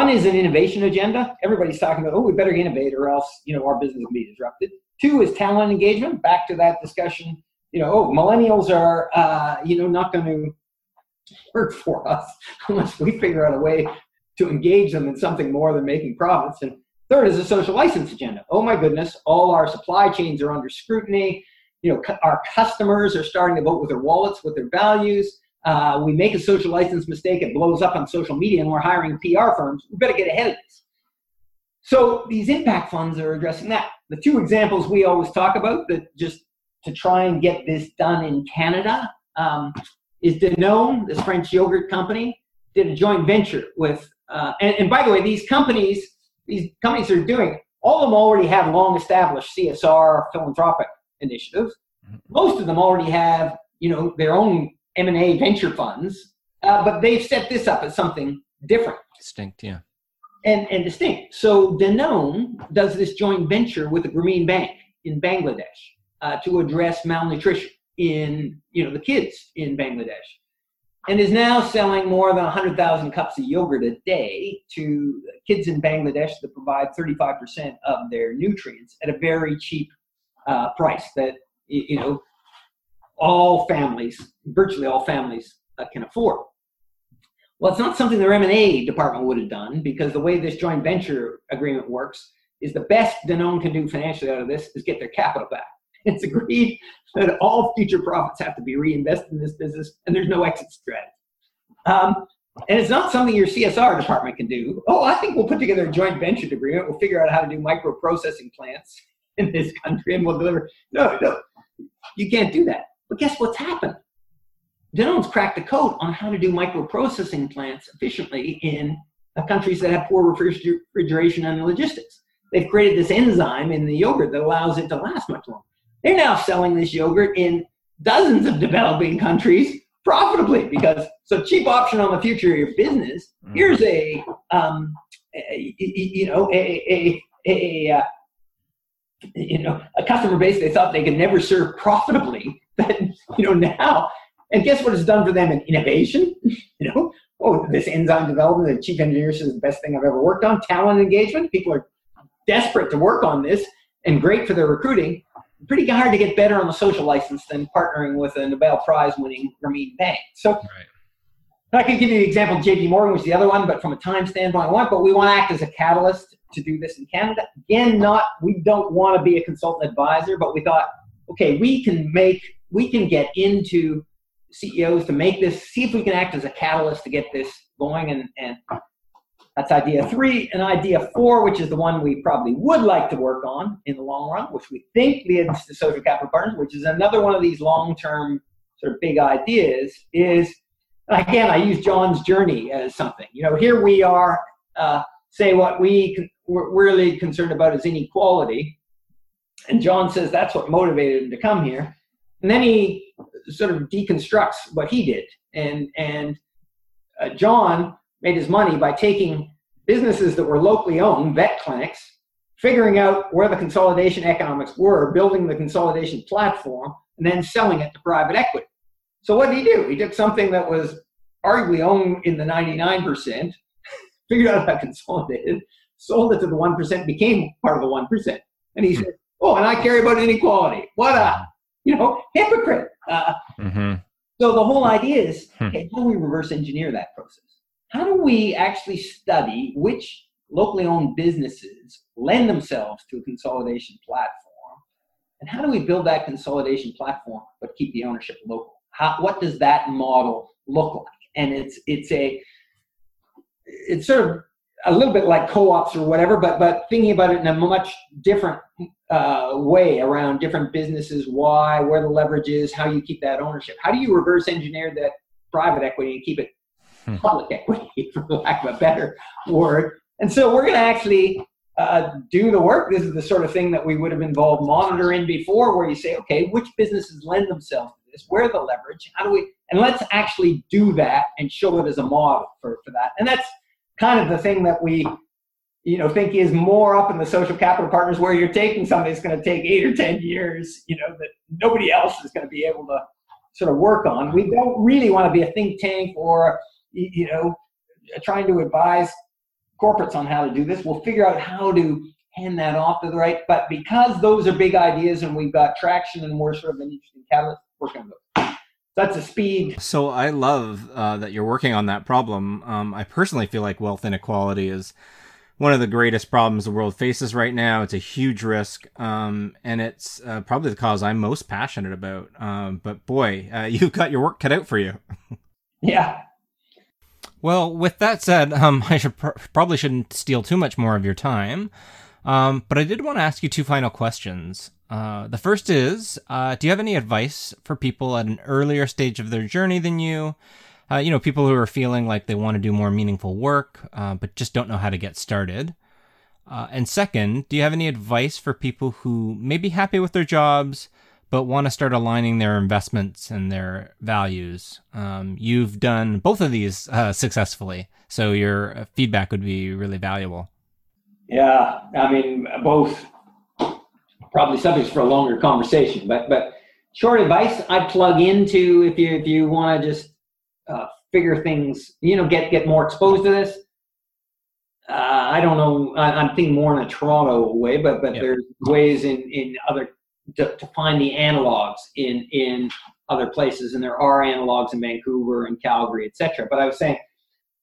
One is an innovation agenda. Everybody's talking about, oh, we better innovate or else, you know, our business will be disrupted. Two is talent engagement. Back to that discussion, you know, oh, millennials are, uh, you know, not going to work for us unless we figure out a way to engage them in something more than making profits. And third is a social license agenda. Oh, my goodness, all our supply chains are under scrutiny. You know, cu- our customers are starting to vote with their wallets, with their values. Uh, we make a social license mistake, it blows up on social media, and we're hiring P R firms. We better get ahead of this. So these impact funds are addressing that. The two examples we always talk about that just to try and get this done in Canada um, is Danone, this French yogurt company, did a joint venture with, uh, and, and by the way, these companies, these companies are doing, all of them already have long-established C S R philanthropic initiatives. Most of them already have, you know, their own M and A venture funds, uh, but they've set this up as something different. Distinct, yeah. And and distinct. So Danone does this joint venture with the Grameen Bank in Bangladesh uh, to address malnutrition in, you know, the kids in Bangladesh, and is now selling more than one hundred thousand cups of yogurt a day to kids in Bangladesh that provide thirty-five percent of their nutrients at a very cheap uh, price that, you know, all families, virtually all families uh, can afford. Well, it's not something their M and A department would have done, because the way this joint venture agreement works is the best Danone can do financially out of this is get their capital back. It's agreed that all future profits have to be reinvested in this business, and there's no exit strategy. Um, and it's not something your C S R department can do. Oh, I think we'll put together a joint venture agreement. We'll figure out how to do micro-processing plants in this country, and we'll deliver. No, no, you can't do that. But guess what's happened? Danone's cracked the code on how to do microprocessing plants efficiently in of countries that have poor refrigeration and logistics. They've created this enzyme in the yogurt that allows it to last much longer. They're now selling this yogurt in dozens of developing countries profitably because it's a cheap option on the future of your business. Here's a, um, a you know, a, a, a, a, you know, a customer base they thought they could never serve profitably that, you know, now, and guess what it's done for them in innovation? You know, oh, this enzyme development, the chief engineer says the best thing I've ever worked on, talent engagement. People are desperate to work on this and great for their recruiting. Pretty hard to get better on the social license than partnering with a Nobel Prize winning Grameen Bank. So right. I could give you the example of J P Morgan, which is the other one, but from a time standpoint, I want, but we want to act as a catalyst to do this in Canada. Again, not, we don't want to be a consultant advisor, but we thought, okay, we can make, we can get into C E Os to make this, see if we can act as a catalyst to get this going. And, and that's idea three. And idea four, which is the one we probably would like to work on in the long run, which we think leads to Social Capital Partners, which is another one of these long-term sort of big ideas, is, again, I use John's journey as something. You know, here we are, uh, say what we con- we're really concerned about is inequality. And John says that's what motivated him to come here. And then he sort of deconstructs what he did. And, and uh, John made his money by taking businesses that were locally owned, vet clinics, figuring out where the consolidation economics were, building the consolidation platform, and then selling it to private equity. So what did he do? He took something that was arguably owned in the ninety-nine percent, figured out how to consolidate it, sold it to the one percent, became part of the one percent. And he mm-hmm. said, oh, and I care about inequality. What a, you know, hypocrite. Uh, mm-hmm. So the whole idea is, okay, how do we reverse engineer that process? How do we actually study which locally owned businesses lend themselves to a consolidation platform? And how do we build that consolidation platform but keep the ownership local? How, what does that model look like? And it's it's a it's sort of a little bit like co-ops or whatever, but but thinking about it in a much different uh, way around different businesses, why, where the leverage is, how you keep that ownership. How do you reverse engineer that private equity and keep it public equity, for lack of a better word? And so we're going to actually uh, do the work. This is the sort of thing that we would have involved Monitor in before, where you say, okay, which businesses lend themselves to this? Where the leverage? How do we? And let's actually do that and show it as a model for, for that. And that's kind of the thing that we, you know, think is more up in the Social Capital Partners, where you're taking something that's going to take eight or ten years, you know, that nobody else is going to be able to sort of work on. We don't really want to be a think tank or you know, trying to advise corporates on how to do this. We'll figure out how to hand that off to the right. But because those are big ideas and we've got traction and we're sort of an interesting catalyst, we're going to go. That's a speed. So I love uh, that you're working on that problem. Um, I personally feel like wealth inequality is one of the greatest problems the world faces right now. It's a huge risk. Um, and it's uh, probably the cause I'm most passionate about. Um, but boy, uh, you've got your work cut out for you. Yeah. Well, with that said, um, I should pr- probably shouldn't steal too much more of your time, um, but I did want to ask you two final questions. Uh, the first is, uh, do you have any advice for people at an earlier stage of their journey than you? Uh, you know, people who are feeling like they want to do more meaningful work, uh, but just don't know how to get started. Uh, and second, do you have any advice for people who may be happy with their jobs, but want to start aligning their investments and their values? Um, you've done both of these uh, successfully, so your feedback would be really valuable. Yeah, I mean, both probably subjects for a longer conversation, but but short advice I'd plug into if you if you want to just uh, figure things, you know, get get more exposed to this. Uh, I don't know, I, I'm thinking more in a Toronto way, but but yep. There's ways in, in other To, to find the analogs in in other places, and there are analogs in Vancouver and Calgary, et cetera. But I was saying,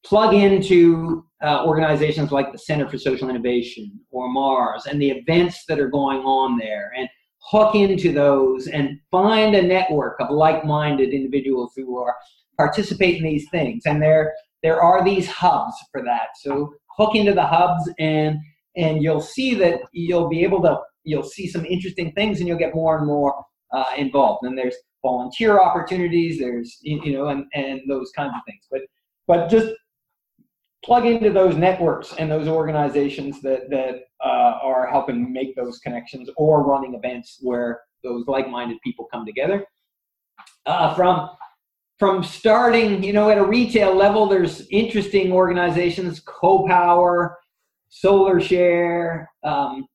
plug into uh, organizations like the Center for Social Innovation or MARS and the events that are going on there, and hook into those and find a network of like-minded individuals who are participate in these things. And there there are these hubs for that. So hook into the hubs, and and you'll see that you'll be able to. You'll see some interesting things, and you'll get more and more uh, involved. And there's volunteer opportunities, there's, you know, and, and those kinds of things. But but just plug into those networks and those organizations that, that uh, are helping make those connections or running events where those like-minded people come together. Uh, from, from starting, you know, at a retail level, there's interesting organizations, Co-Power, SolarShare, um,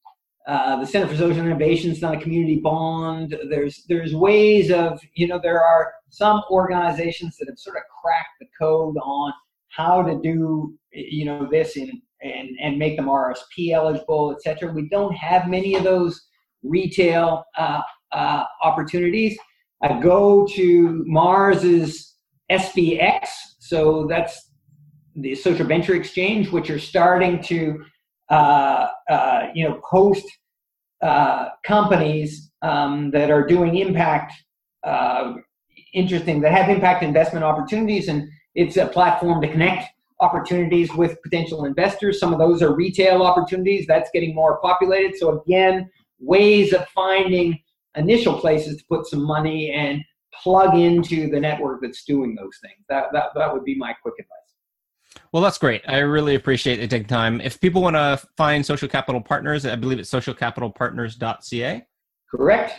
uh, the Center for Social Innovation is not a community bond. There's, there's ways of, you know, there are some organizations that have sort of cracked the code on how to do, you know, this in, and, and make them R S P eligible, et cetera. We don't have many of those retail uh, uh, opportunities. I go to Mars's S V X, so that's the Social Venture Exchange, which are starting to, uh, uh, you know, host uh, companies um, that are doing impact, uh, interesting, that have impact investment opportunities, and it's a platform to connect opportunities with potential investors. Some of those are retail opportunities. That's getting more populated. So again, ways of finding initial places to put some money and plug into the network that's doing those things. That that, that would be my quick advice. Well, that's great. I really appreciate it taking time. If people want to find Social Capital Partners, I believe it's social capital partners dot c a. Correct.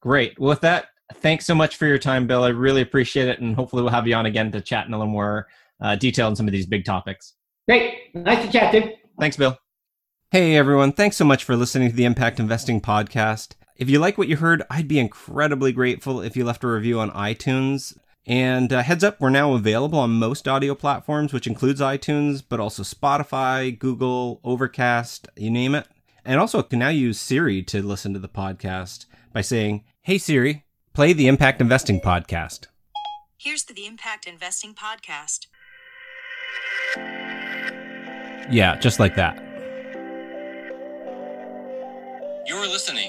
Great. Well, with that, thanks so much for your time, Bill. I really appreciate it. And hopefully we'll have you on again to chat in a little more uh, detail on some of these big topics. Great. Nice to chat, dude. Thanks, Bill. Hey, everyone. Thanks so much for listening to the Impact Investing Podcast. If you like what you heard, I'd be incredibly grateful if you left a review on iTunes. And uh, heads up, we're now available on most audio platforms, which includes iTunes, but also Spotify, Google, Overcast, you name it. And also can now use Siri to listen to the podcast by saying, "Hey, Siri, play the Impact Investing Podcast." Here's the, the Impact Investing Podcast. Yeah, just like that. You're listening